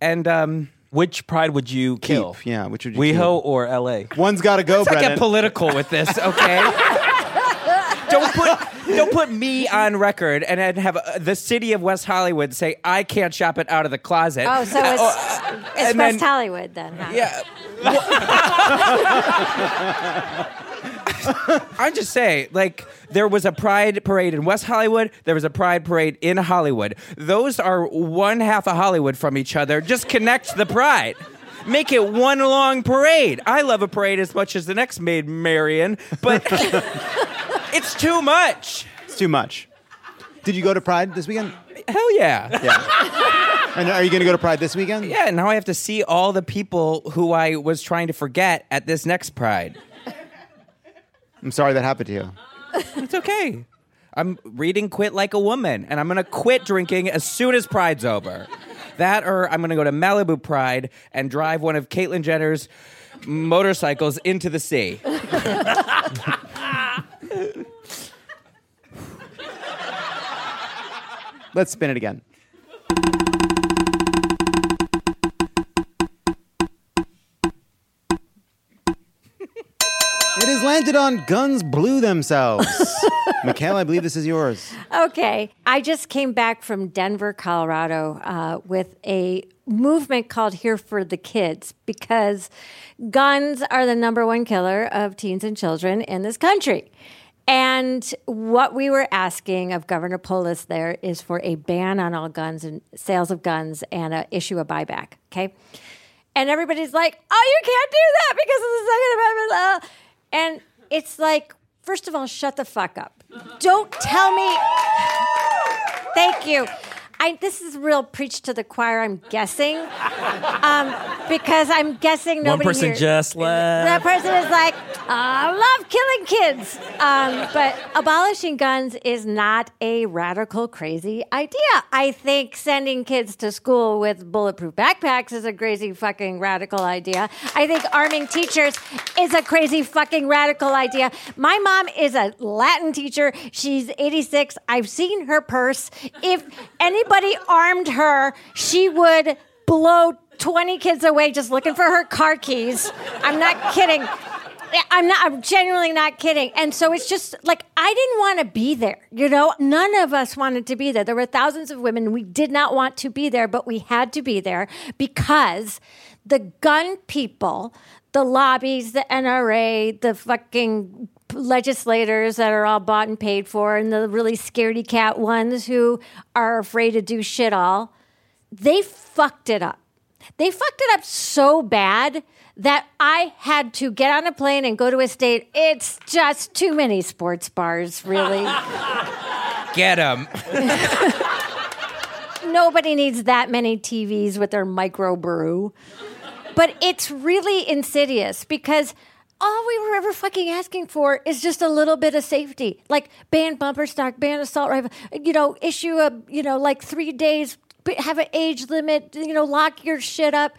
And, um... which pride would you kill? Keep, yeah, which would you WeHo kill? WeHo or L A? One's got to go, Let's Brennan. Let's not get political with this, okay? don't put don't put me on record and then have uh, the city of West Hollywood say, I can't shop it out of the closet. Oh, so it's, uh, or, uh, it's West then, Hollywood then, huh? Yeah. I just say, like... there was a pride parade in West Hollywood. There was a pride parade in Hollywood. Those are one half of Hollywood from each other. Just connect the pride. Make it one long parade. I love a parade as much as the next maid, Marion, but it's too much. It's too much. Did you go to Pride this weekend? Hell yeah. Yeah. And are you going to go to Pride this weekend? Yeah, and now I have to see all the people who I was trying to forget at this next Pride. I'm sorry that happened to you. It's okay. I'm reading Quit Like a Woman, and I'm going to quit drinking as soon as Pride's over. That or I'm going to go to Malibu Pride and drive one of Caitlyn Jenner's motorcycles into the sea. Let's spin it again. It has landed on Guns Blew Themselves. Michaela, I believe this is yours. Okay. I just came back from Denver, Colorado, uh, with a movement called Here for the Kids, because guns are the number one killer of teens and children in this country. And what we were asking of Governor Polis there is for a ban on all guns and sales of guns and uh, issue a buyback, okay? And everybody's like, oh, you can't do that because of the Second Amendment. Uh, And it's like, first of all, shut the fuck up. Don't tell me. Thank you. I, this is real preach to the choir, I'm guessing. Um, because I'm guessing nobody here. One person here, just left. That person is like, oh, I love killing kids. Um, but abolishing guns is not a radical, crazy idea. I think sending kids to school with bulletproof backpacks is a crazy fucking radical idea. I think arming teachers is a crazy fucking radical idea. My mom is a Latin teacher. She's eighty-six. I've seen her purse. If any Anybody armed her, she would blow twenty kids away just looking for her car keys. I'm not kidding. I'm not. I'm genuinely not kidding. And so it's just like, I didn't want to be there. You know, none of us wanted to be there. There were thousands of women. We did not want to be there, but we had to be there because the gun people, the lobbies, the N R A, the fucking legislators that are all bought and paid for, and the really scaredy cat ones who are afraid to do shit all, they fucked it up. They fucked it up so bad that I had to get on a plane and go to a state. It's just too many sports bars, really. Get them. Nobody needs that many T Vs with their microbrew. But it's really insidious because all we were ever fucking asking for is just a little bit of safety. Like, ban bumper stock, ban assault rifle, you know, issue a, you know, like three days, have an age limit, you know, lock your shit up.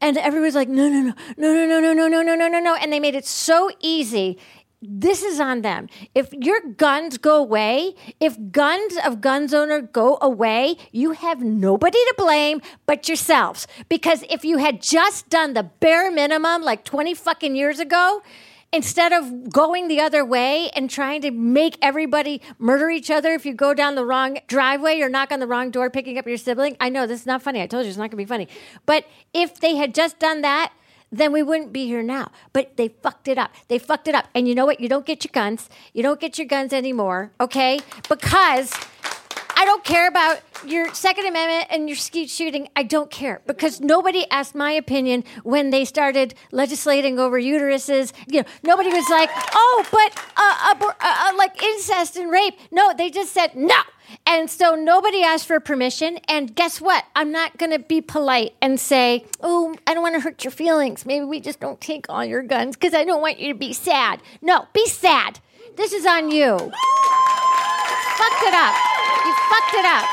And everyone's like, no, no, no, no, no, no, no, no, no, no, no, no, no. And they made it so easy. This is on them. If your guns go away, if guns of guns owner go away, you have nobody to blame but yourselves. Because if you had just done the bare minimum like twenty fucking years ago, instead of going the other way and trying to make everybody murder each other if you go down the wrong driveway or knock on the wrong door picking up your sibling. I know this is not funny. I told you it's not going to be funny. But if they had just done that, then we wouldn't be here now. But they fucked it up. They fucked it up. And you know what? You don't get your guns. You don't get your guns anymore, okay? Because I don't care about your Second Amendment and your skeet shooting. I don't care because nobody asked my opinion when they started legislating over uteruses. You know, nobody was like, oh, but uh, uh, uh, like incest and rape. No, they just said no. And so nobody asked for permission. And guess what? I'm not going to be polite and say, oh, I don't want to hurt your feelings. Maybe we just don't take all your guns because I don't want you to be sad. No, be sad. This is on you. Fucked it up. You fucked it up.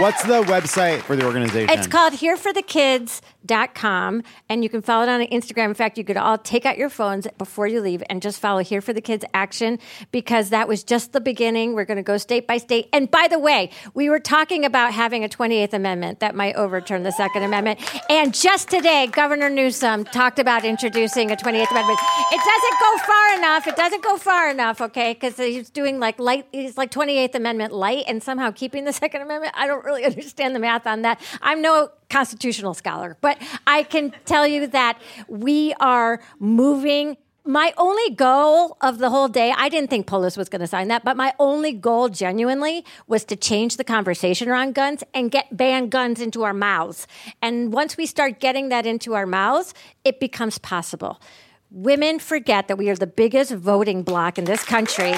What's the website for the organization? It's called here for the kids dot com, and you can follow it on Instagram. In fact, you could all take out your phones before you leave and just follow Here for the Kids Action, because that was just the beginning. We're going to go state by state. And by the way, we were talking about having a twenty-eighth Amendment that might overturn the Second Amendment. And just today, Governor Newsom talked about introducing a twenty-eighth Amendment. It doesn't go far enough. It doesn't go far enough, okay, because he's doing like light. He's like twenty-eighth Amendment light and somehow keeping the Second Amendment. I don't really understand the math on that. I'm no constitutional scholar, but I can tell you that we are moving. My only goal of the whole day, I didn't think Polis was going to sign that, but my only goal genuinely was to change the conversation around guns and get ban guns into our mouths. And once we start getting that into our mouths, it becomes possible. Women forget that we are the biggest voting bloc in this country,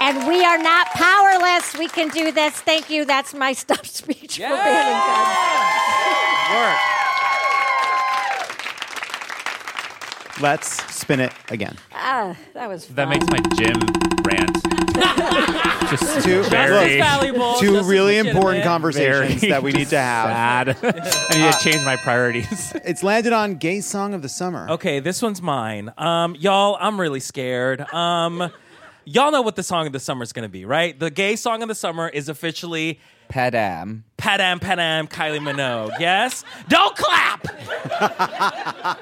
and we are not powerless. We can do this. Thank you. That's my stop speech yeah. for banning guns. Work. Let's spin it again. Ah, uh, that was fun. That makes my gym rant. Just two very, valuable, two really important conversations that we need to have. Sad. I need to change my priorities. It's landed on Gay Song of the Summer. Okay, this one's mine. Um, y'all, I'm really scared. Um... Y'all know what the song of the summer is going to be, right? The gay song of the summer is officially Padam. Padam, Padam, Kylie Minogue. Yes? Don't clap!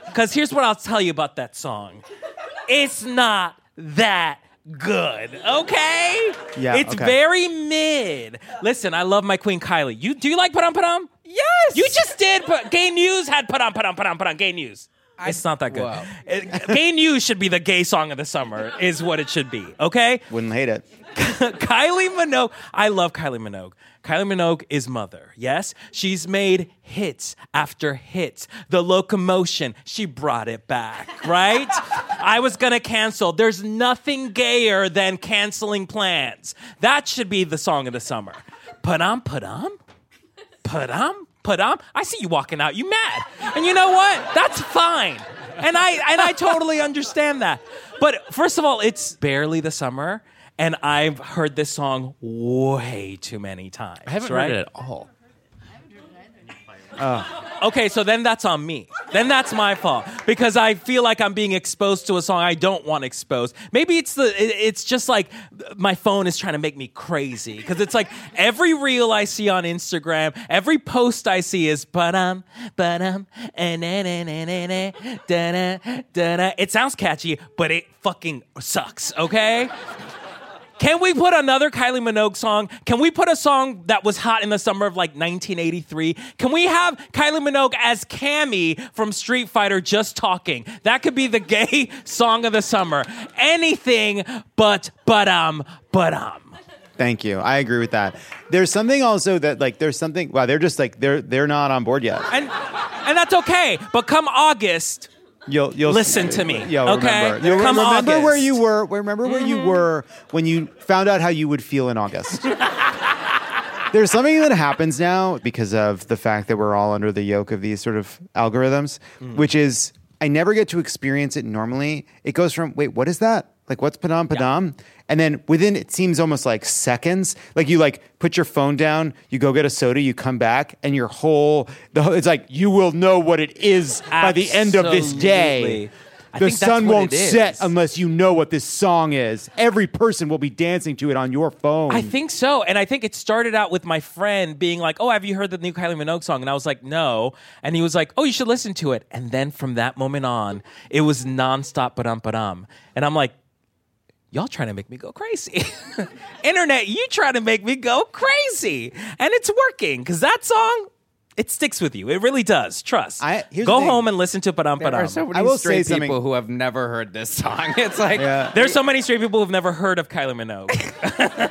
Because here's what I'll tell you about that song. It's not that good, okay? Yeah, it's okay. Very mid. Listen, I love my queen Kylie. You Do you like Padam, Padam? Yes! You just did. But Gay News had Padam, Padam, Padam, Padam, Gay News. I, it's not that good. It, Gay News should be the gay song of the summer, is what it should be, okay? Wouldn't hate it. Kylie Minogue. I love Kylie Minogue. Kylie Minogue is mother, yes? She's made hits after hits. The Locomotion, she brought it back, right? I was gonna cancel. There's nothing gayer than canceling plans. That should be the song of the summer. Padam, padam? Padam? Padam, I see you walking out. You mad. And you know what? That's fine. And I and I totally understand that. But first of all, it's barely the summer, and I've heard this song way too many times. I haven't right? heard it at all. I haven't heard it either. Uh. Okay, so then that's on me. Then that's my fault, because I feel like I'm being exposed to a song I don't want exposed. Maybe it's the it's just like my phone is trying to make me crazy, because it's like every reel I see on Instagram, every post I see is ba-dum, ba-dum, da-da, da-da. It sounds catchy, but it fucking sucks, okay? Can we put another Kylie Minogue song? Can we put a song that was hot in the summer of like nineteen eighty-three? Can we have Kylie Minogue as Cammy from Street Fighter just talking? That could be the gay song of the summer. Anything but ba-dum, ba-dum. Thank you. I agree with that. There's something also that like there's something. Wow, they're just like they're they're not on board yet. And and that's okay. But come August. You'll, you'll listen to me. You'll okay, remember, you'll Come remember August. where you were. Remember where mm-hmm. you were when you found out how you would feel in August. There's something that happens now because of the fact that we're all under the yoke of these sort of algorithms, mm. which is I never get to experience it normally. It goes from wait, what is that? Like what's Padam Padam? Yeah. And then within, it seems almost like seconds, like you like put your phone down, you go get a soda, you come back and your whole, the whole it's like, you will know what it is Absolutely. By the end of this day. I the think sun won't set unless you know what this song is. Every person will be dancing to it on your phone. I think so. And I think it started out with my friend being like, oh, have you heard the new Kylie Minogue song? And I was like, no. And he was like, oh, you should listen to it. And then from that moment on, it was nonstop Padam Padam. And I'm like, y'all trying to make me go crazy. Internet, you try to make me go crazy. And it's working, because that song, it sticks with you. It really does. Trust. I, go home and listen to Padam Padam. There are so many I will straight say people who have never heard this song. It's like, yeah. There's so many straight people who've never heard of Kylie Minogue.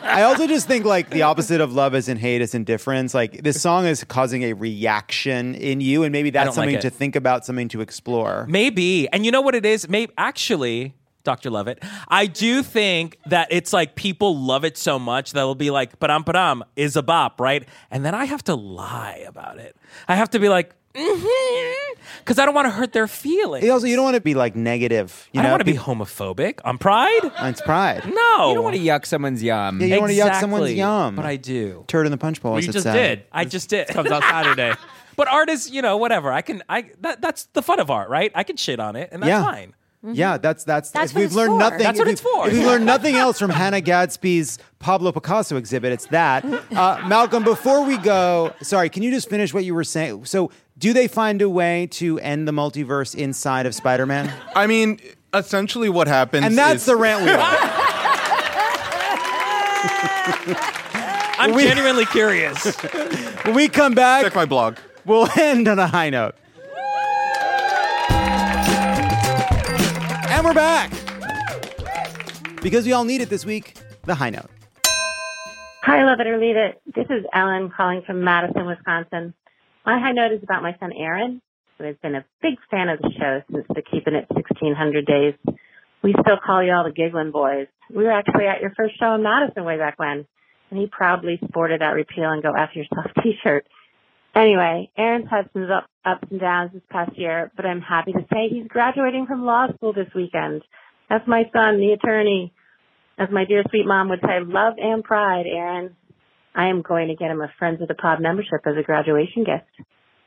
I also just think, like, the opposite of love isn't hate, it's indifference. Like, this song is causing a reaction in you, and maybe that's something like to think about, something to explore. Maybe. And you know what it is? Maybe actually... Doctor Lovett. I do think that it's like people love it so much that it'll be like, Padam Padam is a bop, right? And then I have to lie about it. I have to be like, mm-hmm, because I don't want to hurt their feelings. Also, you don't want to be like negative. You I know? Don't want to be homophobic on Pride. It's Pride. No. You don't want to yuck someone's yum. Yeah, you don't exactly. want to yuck someone's yum. But I do. Turd in the punch bowl. Well, you just sad. did. I just did. It comes out Saturday. But art is, you know, whatever. I can, I that, that's the fun of art, right? I can shit on it, and that's yeah. fine. Mm-hmm. Yeah, that's that's, that's if what we've it's learned for. nothing. That's what it's for. If we've learned nothing else from Hannah Gadsby's Pablo Picasso exhibit, it's that. Uh, Malcolm, before we go, sorry, can you just finish what you were saying? So, do they find a way to end the multiverse inside of Spider-Man? I mean, essentially, what happens? And that's is- the rant we are. I'm we- genuinely curious. When we come back, check my blog. We'll end on a high note. And we're back because we all need it this week. The high note. Hi, love it or leave it. This is Ellen calling from Madison, Wisconsin. My high note is about my son Aaron, who has been a big fan of the show since the Keeping It sixteen hundred days. We still call you all the Giggling Boys. We were actually at your first show in Madison way back when, and he proudly sported that repeal and go F yourself T-shirt. Anyway, Aaron's had some up, ups and downs this past year, but I'm happy to say he's graduating from law school this weekend. That's my son, the attorney. As my dear sweet mom would say, love and pride, Aaron. I am going to get him a Friends of the Pod membership as a graduation gift.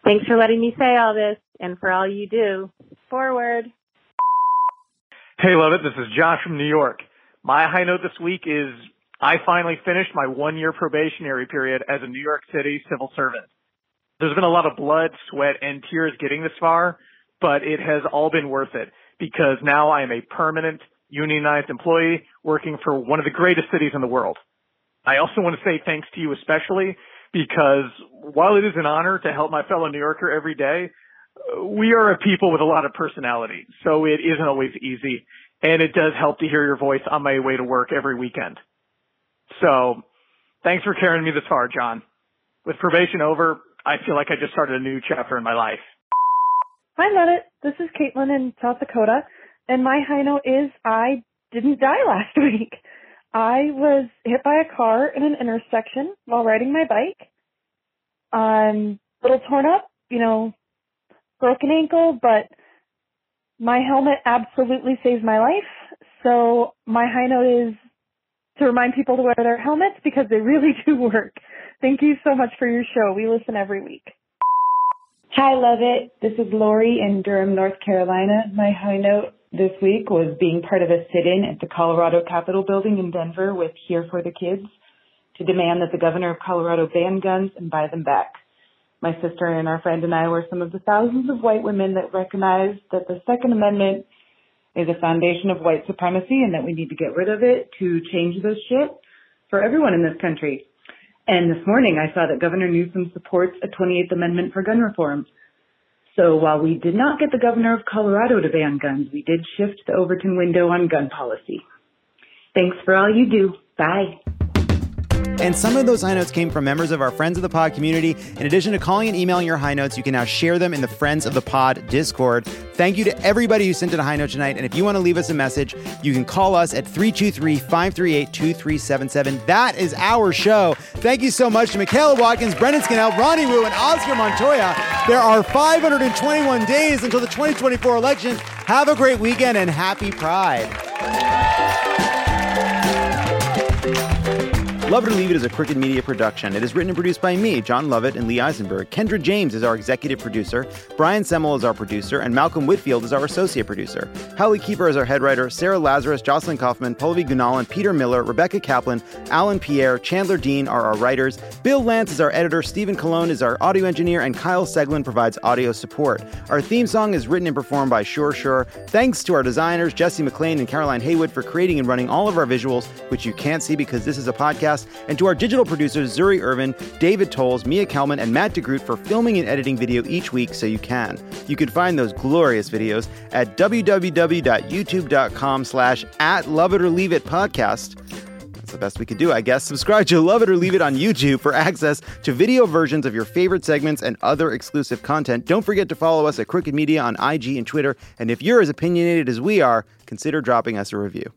Thanks for letting me say all this, and for all you do. Forward. Hey, love it. This is Josh from New York. My high note this week is I finally finished my one-year probationary period as a New York City civil servant. There's been a lot of blood, sweat, and tears getting this far, but it has all been worth it because now I am a permanent unionized employee working for one of the greatest cities in the world. I also want to say thanks to you especially because while it is an honor to help my fellow New Yorker every day, we are a people with a lot of personality, so it isn't always easy, and it does help to hear your voice on my way to work every weekend. So thanks for carrying me this far, John. With probation over, I feel like I just started a new chapter in my life. Hi, Reddit. This is Caitlin in South Dakota, and my high note is I didn't die last week. I was hit by a car in an intersection while riding my bike. I'm a little torn up, you know, broken ankle, but my helmet absolutely saved my life. So my high note is to remind people to wear their helmets because they really do work. Thank you so much for your show. We listen every week. Hi, love it. This is Lori in Durham, North Carolina. My high note this week was being part of a sit-in at the Colorado Capitol building in Denver with Here for the Kids to demand that the governor of Colorado ban guns and buy them back. My sister and our friend and I were some of the thousands of white women that recognized that the Second Amendment is a foundation of white supremacy and that we need to get rid of it to change this shit for everyone in this country. And this morning I saw that Governor Newsom supports a twenty-eighth Amendment for gun reform. So while we did not get the governor of Colorado to ban guns, we did shift the Overton window on gun policy. Thanks for all you do. Bye. And some of those high notes came from members of our Friends of the Pod community. In addition to calling and emailing your high notes, you can now share them in the Friends of the Pod Discord. Thank you to everybody who sent in a high note tonight. And if you want to leave us a message, you can call us at three two three, five three eight, two three seven seven. That is our show. Thank you so much to Michaela Watkins, Brendan Scannell, Ronnie Wu, and Oscar Montoya. There are five hundred twenty-one days until the twenty twenty-four election. Have a great weekend and happy Pride. Love It or Leave It is a Crooked Media production. It is written and produced by me, John Lovett, and Lee Eisenberg. Kendra James is our executive producer. Brian Semmel is our producer. And Malcolm Whitfield is our associate producer. Hallie Keeper is our head writer. Sarah Lazarus, Jocelyn Kaufman, Pallavi Gunalan, Peter Miller, Rebecca Kaplan, Alan Pierre, Chandler Dean are our writers. Bill Lance is our editor. Stephen Colon is our audio engineer. And Kyle Seglin provides audio support. Our theme song is written and performed by Sure Sure. Thanks to our designers, Jesse McLean and Caroline Haywood, for creating and running all of our visuals, which you can't see because this is a podcast, and to our digital producers, Zuri Irvin, David Tolles, Mia Kelman, and Matt DeGroot for filming and editing video each week so you can. You can find those glorious videos at www.youtube.com slash at Love It or Leave It podcast. That's the best we could do, I guess. Subscribe to Love It or Leave It on YouTube for access to video versions of your favorite segments and other exclusive content. Don't forget to follow us at Crooked Media on I G and Twitter. And if you're as opinionated as we are, consider dropping us a review.